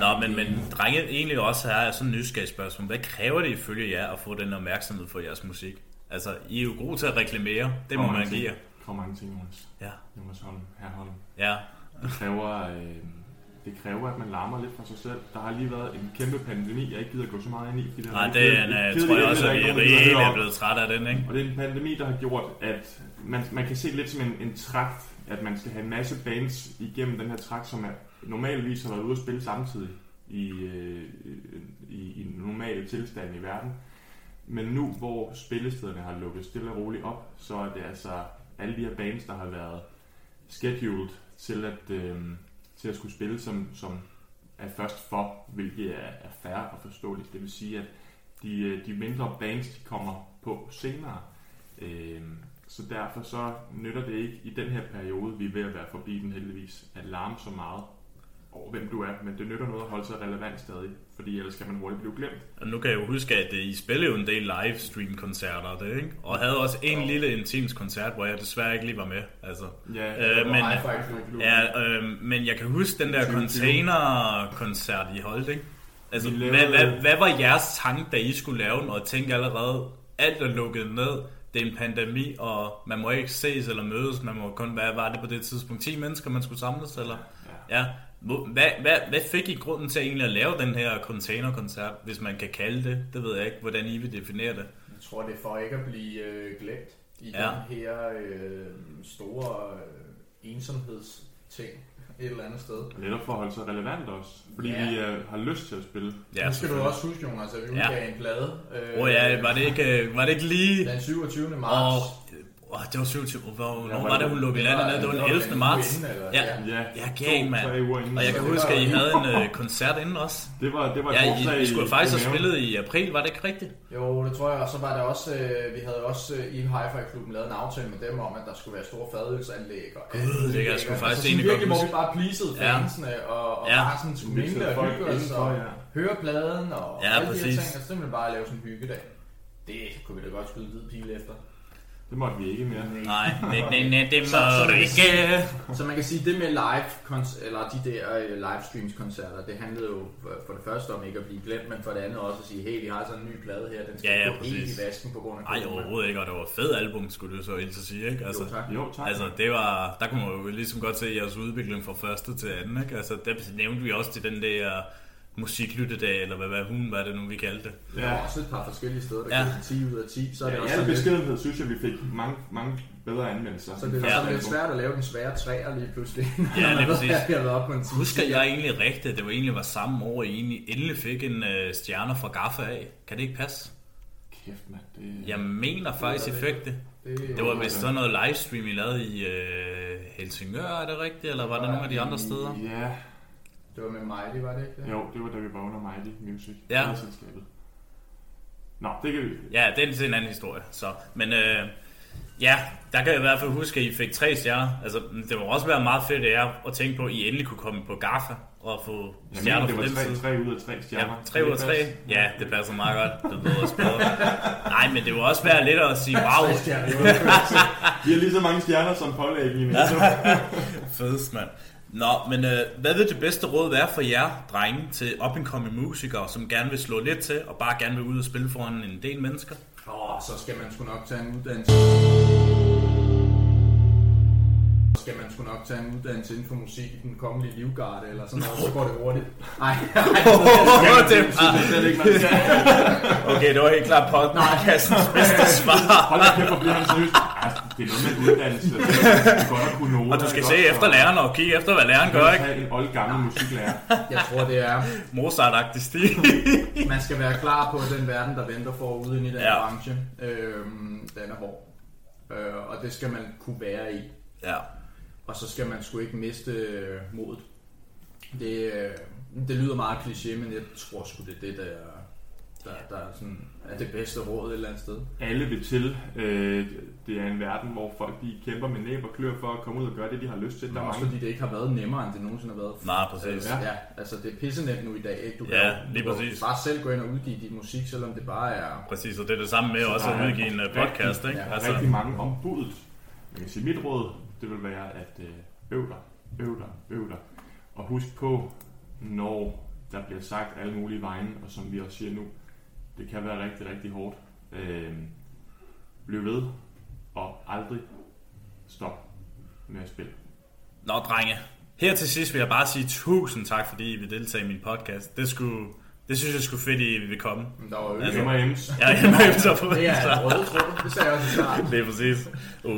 Nå, men drenge, egentlig også her er sådan en nysgerrig spørgsmål. Hvad kræver det ifølge jer at få den opmærksomhed for jeres musik? Altså, I er jo gode til at reklamere. Det må man give. For mange ting, Jonas. Ja. Jonas Holm, herr Holm. Ja. Det kræver, at man larmer lidt for sig selv. Der har lige været en kæmpe pandemi, jeg ikke gider gå så meget ind i. Fordi jeg tror også, at vi er blevet træt af den, ikke? Og det er en pandemi, der har gjort, at man kan se lidt som en trakt, at man skal have en masse bands igennem den her trakt, som er, normalvis har været ude at spille samtidig i normale tilstande i verden. Men nu, hvor spillestederne har lukket stille og roligt op, så er det altså alle de her bands, der har været scheduled til at skulle spille, som er først for, hvilket er fair og forståeligt. Det vil sige, at de mindre bands, de kommer på senere. Så derfor så nytter det ikke i den her periode, vi er ved at være forbi den heldigvis, at larme så meget over, hvem du er. Men det nytter noget at holde sig relevant stadig, fordi ellers kan man hurtigt blive glemt. Og nu kan jeg jo huske, at I spillede jo en del livestream-koncerter, det, ikke? Og havde også en lille intims-koncert, hvor jeg desværre ikke lige var med. Altså. Men jeg kan huske den der container-koncert, I holdt, ikke? Altså, hvad var jeres tanke, da I skulle lave den, og tænkte allerede, alt er lukket ned, det er en pandemi, og man må ikke ses eller mødes, man må kun være, var det på det tidspunkt 10 mennesker, man skulle samles, eller? Ja. Hvad fik I grunden til egentlig at lave den her containerkoncert, hvis man kan kalde det? Det ved jeg ikke, hvordan I vil definere det. Jeg tror, det er for ikke at blive glemt i den her store ensomhedsting et eller andet sted. Netop for at holde sig relevant også, fordi vi har lyst til at spille. Ja, nu skal du også huske, Jonas, at vi udgav en plade. Var det ikke lige... Den 27. marts. Det var 27. Hvornår var det, hun lukkede landet ned? Det var den 11. marts. Jeg gav, mand. Og jeg kan huske, at I havde en koncert inden også. I skulle faktisk have spillet i april, var det ikke rigtigt? Jo, det tror jeg. Og så var det også, vi havde også i Hi-Fi-klubben lavet en aftale med dem om, at der skulle være store fadølsanlæg. Gud, det kan jeg sgu faktisk egentlig godt huske. Så virkelig må vi bare pleasede fansene, og bare sådan skulle minde og hygge os, og høre pladen, og alle de her ting, og simpelthen bare lave sådan en hyggedag. Det kunne vi da godt skyde en hvid pile efter. Det måtte vi ikke mere. Nej, det måtte vi ikke. Så man kan sige, det med live eller de der livestreams-koncerter, det handlede jo for det første om ikke at blive glemt, men for det andet også at sige, hey, vi har sådan en ny plade her, den skal gå helt i vasken på grund af corona. Nej, overhovedet ikke, og det var et fedt album, skulle du så helst sige, ikke? Altså, jo, tak. Altså, det var, der kunne man jo ligesom godt se jeres udvikling fra første til anden, ikke? Altså, der nævnte vi også til den der musiklyttedag, eller hvad hun var det nu, vi kaldte det. Ja, der var også et par forskellige steder, der gik 10 ud af 10. Så er det også alle beskedenhed, synes jeg, vi fik mange bedre anmeldelser. Så det er lidt svært at lave den svære træer lige pludselig. Ja, det er præcis. Husker jeg egentlig rigtigt, det var egentlig var samme år, jeg egentlig endelig fik en stjerner fra Gaffa af. Kan det ikke passe? Kæft, mand. Det... Jeg mener faktisk, jeg fik det. Det var vist sådan noget livestream, I lavede i Helsingør, er det rigtigt? Eller var der nogle af de andre steder? Ja. Det var med Mighty, var det ikke det? Jo, det var da vi var under Mighty Music. Ja. Nå, det kan vi. Ja, det er en anden historie. Så. Men ja, der kan jeg i hvert fald huske, at I fik 3 stjerner. Altså, det må også være meget fedt at tænke på, at I endelig kunne komme på Gaffa og få stjerner på den side. Jeg mener, det var 3 ud af 3 stjerner. Ja, 3 ud af 3. Ja, det passer meget godt. Det blev også bedre. Nej, men det var også være lidt at sige, wow. Vi har lige så mange stjerner som pålæg i min. Fedest, mand. Nå, men hvad vil det bedste råd være for jer, drenge, til up-and-coming musikere, som gerne vil slå lidt til, og bare gerne vil ud og spille foran en del mennesker? Så skal man sgu nok tage en uddannelse. Så skal man sgu nok tage en uddannelse inden for musik i den kommende livgarde, eller sådan noget, så går det hurtigt. Nej. Okay, det var helt klart podcastens bedste svar. Hold da kæft, hvor bliver han seriøst. Det er noget med uddannelse. Og du skal se efter læreren og kigge efter, hvad læreren gør, ikke? En oldgammel musiklærer. Jeg tror, det er Mozart-agtig stil. Man skal være klar på den verden, der venter forude i den branche. Den er hård. Og det skal man kunne være i. Ja. Og så skal man sgu ikke miste modet. Det lyder meget kliché, men jeg tror sgu, det er det, der er sådan, er det bedste råd et eller andet sted. Alle vil til. Det er en verden, hvor folk de kæmper med næb og klør for at komme ud og gøre det, de har lyst til. Der også mange... fordi det ikke har været nemmere, end det nogensinde har været. Nej, præcis. Ja, altså det er pissenemt nu i dag, ikke? Du kan bare selv gå ind og udgive dit musik, selvom det bare er... Præcis, og det er det samme med så også at udgive en podcast, ikke? Ja, altså... rigtig mange ombudet. Jeg kan sige, mit råd, det vil være, at øv dig. Og husk på, når der bliver sagt alle mulige vegne, og som vi også siger nu, det kan være rigtig, rigtig hårdt. Bliv ved, og aldrig stop med at spille. Nå, drenge. Her til sidst vil jeg bare sige 1000 tak, fordi I vil deltage i min podcast. Det synes jeg sgu fedt, I vil komme. Der var jo M&M's. Ja, M&M's på. Det er røde tråd. Det sagde jeg også i starten. Det er præcis.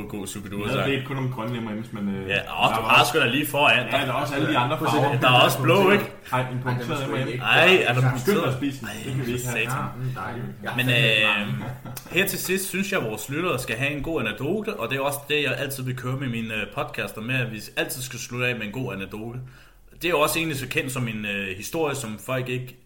Godt superdure. Jeg ved ikke kun om grønne M&M's, men... Ja, og du har sgu da lige foran. Ja, der er også alle de andre farver. Der er også blå, ikke? Nej, en punkteret M&M. Nej, er der punkteret? Skyld at spise den. Det kan vi ikke have. Men her til sidst synes jeg, at vores lyttere skal have en god anekdote, og det er også det, jeg altid vil køre med mine podcaster med, at vi altid skal slutte af med en god anekdote. Det er jo også egentlig så kendt som en historie, som folk ikke...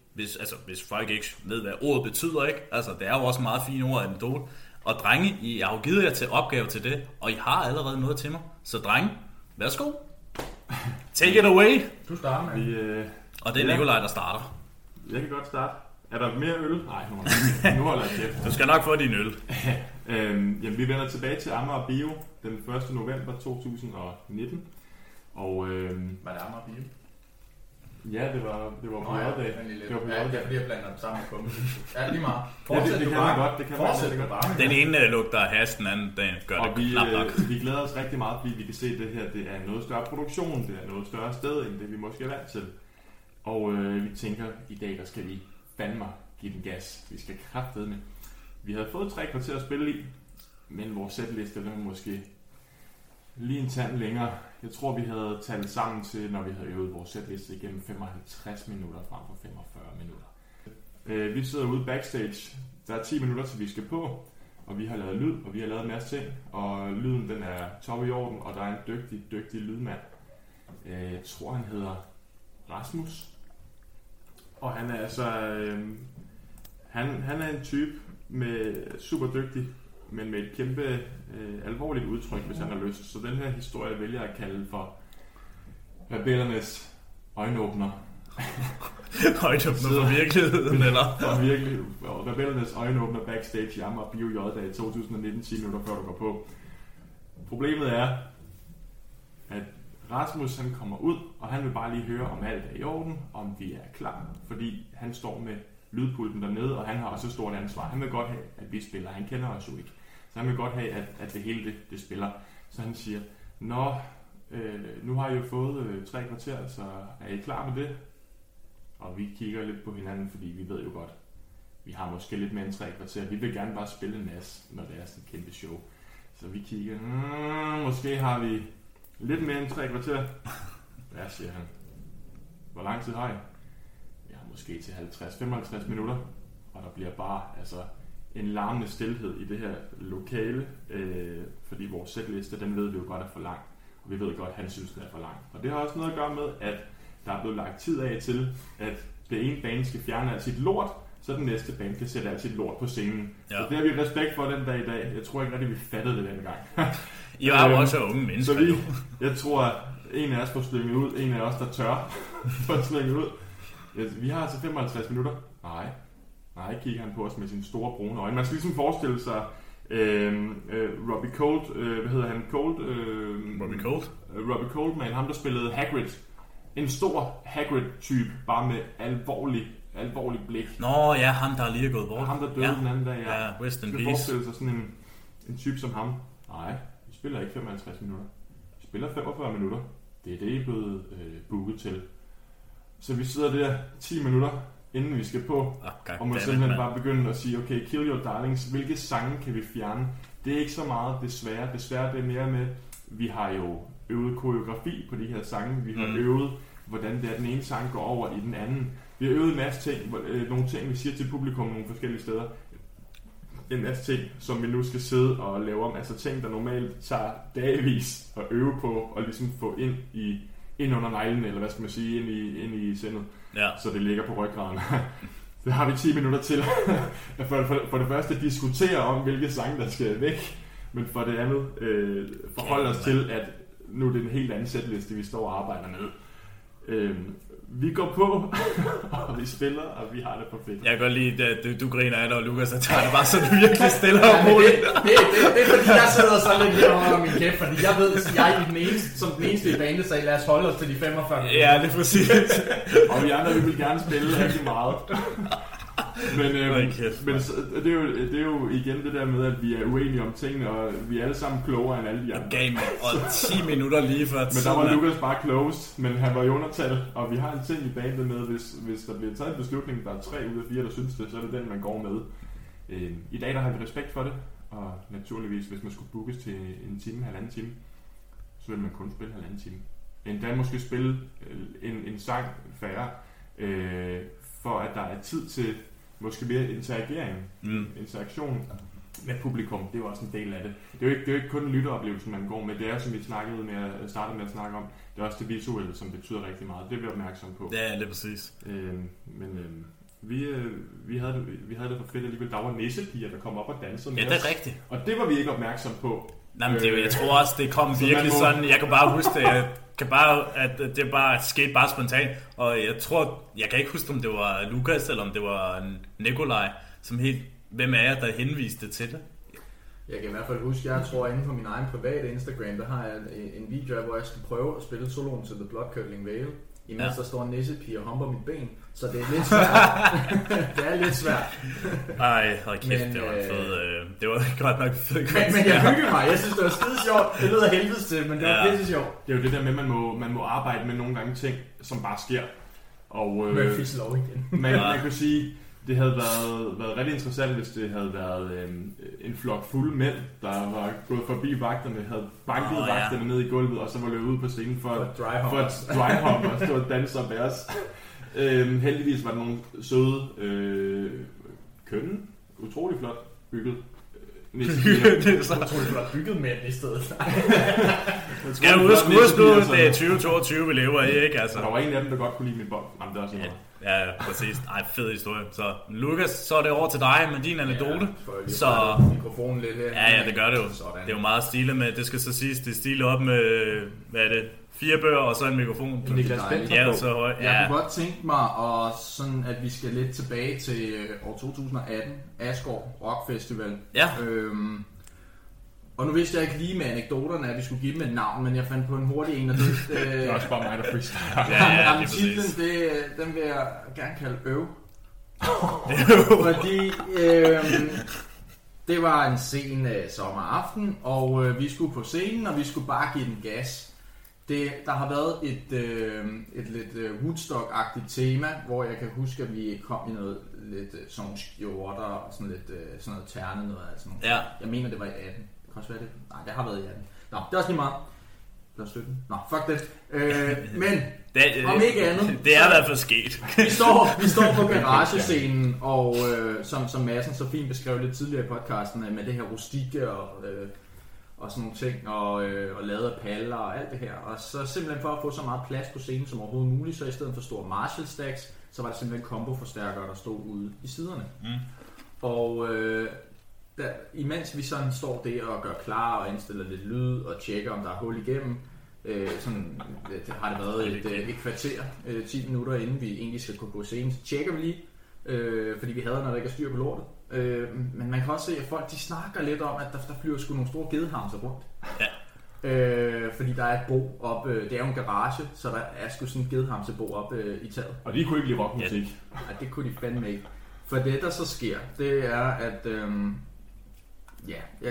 Hvis folk ikke ved, hvad ordet betyder, ikke? Altså, det er jo også meget fine ord, anekdote. Og drenge, I har jo givet jer til opgave til det, og I har allerede noget til mig. Så drenge, værsgo. Take it away. Du starter, mand. Og det er Nikolaj, der starter. Jeg kan godt starte. Er der mere øl? Nej, nu holder jeg kæft. Du skal nok få din øl. Jamen, vi vender tilbage til Amager Bio den 1. november 2019. Og, var det Amager Bio? Ja, det var på hverdag. Det var fordi jeg blander dem sammen med kummen. Ja, lige meget. Fortsæt, det kan man godt. Den ene lugter af has, den anden gør og det knap nok. Vi glæder os rigtig meget, fordi vi kan se, at det her det er en noget større produktion. Det er noget større sted, end det vi måske er vant til. Og vi tænker, i dag der skal vi fandme give den gas. Vi skal kraftedme. Vi havde fået 3 kvarter at spille i, men vores sætliste var måske lige en tand længere. Jeg tror, vi havde talt sammen til, når vi havde øvet vores setliste igennem 55 minutter frem for 45 minutter. Vi sidder ude backstage. Der er 10 minutter, til vi skal på, og vi har lavet lyd, og vi har lavet en masse ting. Og lyden, den er top i orden, og der er en dygtig lydmand. Jeg tror, han hedder Rasmus. Og han er altså... Han er en type med super dygtig, men med et kæmpe alvorligt udtryk, hvis han har lyst. Så den her historie vælger jeg at kalde for Rebellernes øjenåbner. Højtåbner for virkeligheden, eller? For virkeligheden. Rebellernes øjenåbner backstage i Amager Bio J-dag 2019, 10 minutter før du går på. Problemet er, at Rasmus han kommer ud, og han vil bare lige høre, om alt er i orden, om vi er klar. Fordi han står med lydpulten dernede, og han har også stort ansvar. Han vil godt have, at vi spiller. Han kender os jo ikke. Så han vil godt have, at det hele det spiller. Så han siger, nå, nu har I jo fået 3 kvarter, så er I klar med det? Og vi kigger lidt på hinanden, fordi vi ved jo godt, vi har måske lidt mere end 3 kvarter. Vi vil gerne bare spille en masse, når det er sådan et kæmpe show. Så vi kigger, måske har vi lidt mere end 3 kvarter. Ja, siger han. Hvor lang tid har I? Ja, måske til 50-55 minutter. Og der bliver bare altså en larmende stilhed i det her lokale, fordi vores sætliste, den ved vi jo godt er for lang. Og vi ved godt, at han synes, det er for lang. Og det har også noget at gøre med, at der er blevet lagt tid af til, at det ene bane skal fjerne alt sit lort, så den næste bane kan sætte alt sit lort på scenen. Ja. Så det har vi respekt for den dag i dag. Jeg tror ikke rigtig, vi fattede det dengang. I var jo også unge mennesker. Så vi, jeg tror, at en af os får slynget ud, en af os, der tør, får slynget ud. Vi har altså 55 minutter. Nej, kigger han på os med sine store brune øjne. Man skal ligesom forestille sig, Robbie Colt, hvad hedder han? Colt? Robbie Colt? Robbie Coltman, ham der spillede Hagrid. En stor Hagrid-type, bare med alvorlig blik. Nå ja, ham der lige er gået bort. Ja, ham der døde den anden dag. Ja, rest in peace. Man forestille sig sådan en type som ham. Nej, vi spiller ikke 55 minutter. Vi spiller 45 minutter. Det er det, I er blevet booket til. Så vi sidder der 10 minutter, inden vi skal på, og man simpelthen bare begynde at sige, okay, kill your darlings, hvilke sange kan vi fjerne? Det er ikke så meget desværre. Desværre det er mere med, vi har jo øvet koreografi på de her sange. Vi har øvet, hvordan det er, den ene sang går over i den anden. Vi har øvet en masse ting, nogle ting, vi siger til publikum nogle forskellige steder. En masse ting, som vi nu skal sidde og lave om. Altså ting, der normalt tager dagvis at øve på, og ligesom få ind under neglen, eller hvad skal man sige, ind i sendet, så det ligger på ryggraden. Det har vi 10 minutter til. For det første diskutere om, hvilke sange, der skal væk, men for det andet forholde os til, at nu er det en helt anden sætliste, vi står og arbejder med. Vi går på, og vi spiller, og vi har det på fedt. Jeg kan godt lide, at du griner af dig, og Lukas, der tager det bare så du virkelig stille og roligt. Det er fordi, jeg sidder så lidt lige over min kæft, fordi jeg ved, at jeg er den eneste i bandet, så lad os holde os til de 45. Ja, det er præcis. Og vi andre, vi vil gerne spille rigtig meget. Men det er jo igen det der med, at vi er uenige om tingene, og vi er alle sammen klogere end alle de andre. Game og 10 minutter lige før. Men der var Lukas bare closed, men han var i undertal, og vi har en ting i bandet med, hvis der bliver taget en beslutning, der er 3 ud af 4, der synes det, så er det den, man går med. I dag der har vi respekt for det, og naturligvis, hvis man skulle bookes til en time, halvanden time, så vil man kun spille halvanden time. Endda måske spille en sang færre, for at der er tid til måske mere interaktion med publikum. Det er jo også en del af det. Det er jo ikke kun en lytteroplevelse, man går med. Det er, som vi startede med at snakke om, det er også det visuelle, som betyder rigtig meget. Det er vi opmærksom på. Ja, det er præcis. Vi havde det for fedt alligevel. Der var næsepiger, der kom op og dansede med os. Ja, det er rigtigt. Og det var vi ikke opmærksom på. Nej, men jeg tror også, det kom så virkelig sådan. Jeg kan bare huske det. At det bare skete bare spontant, og jeg kan ikke huske, om det var Lukas, eller om det var Nikolaj, som helt, hvem er jeg, der henviste til det? Jeg kan i hvert fald huske, jeg tror, inden for min egen private Instagram, der har jeg en video, hvor jeg skal prøve at spille soloen til The Blood Curdling Vale, imens der står en nissepige og humper mit ben, så det er lidt svært. Det er lidt svært. Ej, hold kæft, men, det var en fed... det var godt nok fed koncert. Men jeg hyggede mig, jeg synes, det var skide sjovt. Det lød af helvedes til, men det var pisse sjovt. Det er jo det der med, at man må arbejde med nogle gange ting, som bare sker. Og Murphy's Law igen. Man kan sige, det havde været rigtig interessant, hvis det havde været en flok fulde mænd, der var gået forbi vagterne, havde banket vagterne ned i gulvet, og så var løbet ud på scenen for at dryhop og stå og danse og bæres. Heldigvis var der nogle søde, kønne, utrolig flot bygget. Utrolig flot bygget mænd i stedet. Skal du huske, det er 2022, vi lever i, ikke? Altså. Der var en af dem, der godt kunne lide min bold. Jamen, det er også noget. Ja, præcis. Ej, fed historie. Så Lukas, så er det over til dig med din anekdote. Ja, så mikrofonen lidt her. Ja, det gør det jo. Sådan. Det er jo meget stilet med, det skal så siges, det er stilet op med, hvad er det, 4 bøger og så en mikrofon. Niklas Bentner så høj. Ja. Jeg kunne godt tænke mig, og sådan, at vi skal lidt tilbage til år 2018, Asgaard Rock Festival. Ja. Og nu vidste jeg ikke lige med anekdoterne, at vi skulle give dem et navn, men jeg fandt på en hurtig en, og det er også bare mig, der freestyler. Ja, titlen, den vil jeg gerne kalde Øv. Fordi det var en sen sommeraften, og vi skulle på scenen, og vi skulle bare give den gas. Der har været et lidt Woodstock-agtigt tema, hvor jeg kan huske, at vi kom i noget lidt sådan skjorter og sådan lidt sådan noget terne noget af sådan noget. Ja. Jeg mener, det var i 18. Det kan også være det. Nej, det har været i 18. Nå, det er også lige meget. Eller 17. Nå, fuck det. Men det, om ikke andet... Det er i hvert fald sket. Vi står på garagescenen, og som Madsen så fint beskrev lidt tidligere i podcasten, med det her rustikke og sådan nogle ting, og lavet af paller og alt det her. Og så simpelthen for at få så meget plads på scenen som overhovedet muligt, så i stedet for store Marshall stacks, så var det simpelthen komboforstærkere, der stod ude i siderne. Mm. Og der, imens vi sådan står der og gør klar og indstiller lidt lyd og tjekker, om der er hul igennem, sådan har det været et kvarter, 10 minutter, inden vi egentlig skal kunne gå scenen, så tjekker vi lige, fordi vi hader, når der ikke er styr på lortet. Men man kan også se, at folk de snakker lidt om, at der flyver sgu nogle store gedehamser rundt. Ja. Fordi der er et bo op, det er jo en garage, så der er sgu sådan et gedehamsebo op i taget. Og de kunne ikke lide rockmusik. Ja. Nej, det kunne de fandme ikke. For det der så sker, det er at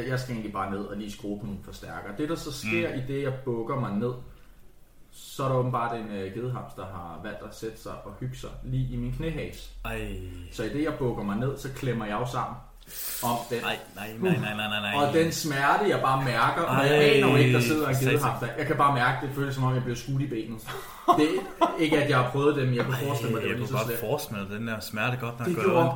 jeg skal egentlig bare ned og lige skrue på nogle forstærkere. Det der så sker i det, jeg bukker mig ned, så er der åbenbart en gedehams, der har valgt at sætte sig og hygge sig lige i min knæhæs. Så i det, jeg bukker mig ned, så klemmer jeg jo sammen om den. Nej. Og den smerte, jeg bare mærker, og jeg aner jo ikke, der sidder en gedehams der. Jeg kan bare mærke, det føles som om, jeg bliver skudt i benet. Det er ikke, at jeg har prøvet det, men jeg kunne forestille mig, det var lige så slet. Jeg kunne godt forestille mig, den der smerte godt nok gør ondt.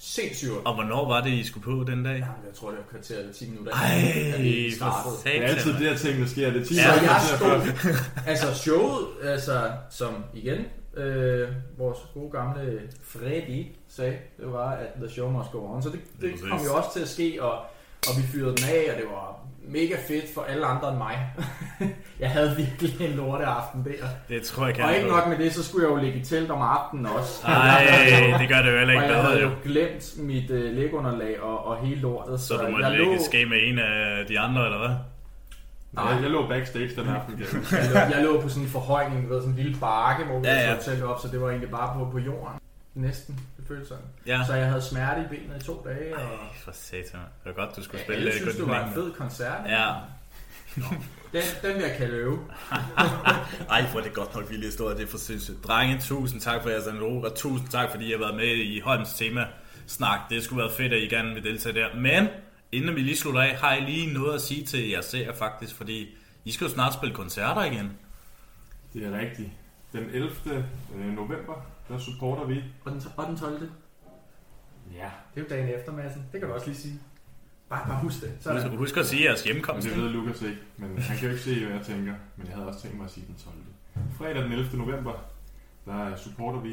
Sindssygt. Og hvornår var det, I skulle på den dag? Jamen, jeg tror, det var kvarter eller 10 minutter. Ej, for satan. Det er altid det her ting, der sker. Det er 10 minutter. Altså showet, som igen, vores gode gamle Freddy sagde, det var, at the show must go on. Så det kom jo også til at ske, og vi fyrede den af, og det var mega fedt for alle andre end mig. Jeg havde virkelig en lorteaften der. Det tror jeg gerne. Og ikke nok med det, så skulle jeg jo ligge i telt om aftenen også. Nej, det gør det jo heller ikke. Og jeg havde jo glemt mit lægunderlag og hele lortet. Så du måtte ligge ske med en af de andre, eller hvad? Nej, jeg lå backstage den aften. Jeg lå på sådan en forhøjning, sådan en lille bakke, hvor vi så telt op, så det var egentlig bare på jorden. Næsten, det føles sådan. Ja. Så jeg havde smerte i benet i 2 dage. Og... Ej, for satan. Det var godt, du skulle spille. Jeg synes, det var en fed koncert. Ja. Den vil jeg kalde Øve. Ej, hvor er det godt nok vildt at stå, det er for sindssygt. Drenge, tusind tak for jeres analog, og tusind tak, fordi I har været med i Holms tema-snak. Det skulle være fedt, at I gerne vil deltage der. Men, inden vi lige slutter af, har I lige noget at sige til jer serier faktisk, fordi I skal jo snart spille koncerter igen. Det er rigtigt. Den 11. november. Der supporter vi. Og den 12. Ja. Det er jo dagen efter, Madsen. Det kan du også lige sige. Bare husk det. Sådan. Husk at sige jeres hjemkomst. Det ved Lukas ikke, men han kan jo ikke se, hvad jeg tænker. Men jeg havde også tænkt mig at sige den 12. Fredag den 11. november, der supporter vi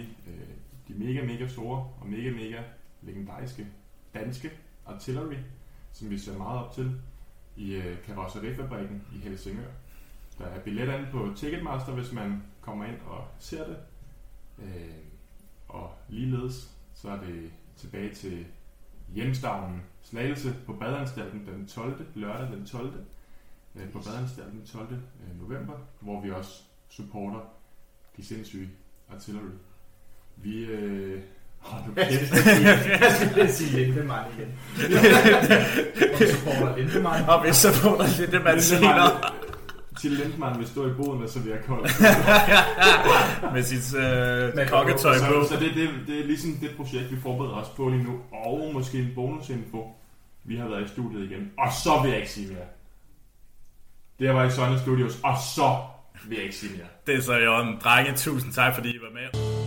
de mega, mega store og mega, mega legendariske danske Artillery, som vi ser meget op til i Karrosserifabrikken i Helsingør. Der er billetter inde på Ticketmaster, hvis man kommer ind og ser det. Og ligeledes så er det tilbage til hjemstavnen Slagelse på badeanstalten den 12. lørdag den 12. På badeanstalten den 12. november, hvor vi også supporter de sindssyge Artillery. Vi jeg skal lige sige Lindemang igen. Og vi supporter Lindemang. Og vi supporter Lindemang senere. Til Lindmann vil stå i boden, og så vil jeg kolde. Med sit kokketøj på. Så det er ligesom det projekt, vi forbereder os på lige nu. Og måske en bonusinfo. Vi har været i studiet igen. Og så vil jeg ikke sige mere. Det var i Sonne Studios. Og så vil jeg ikke sige mere. Det er så jo en drenge. Tusind tak, fordi I var med.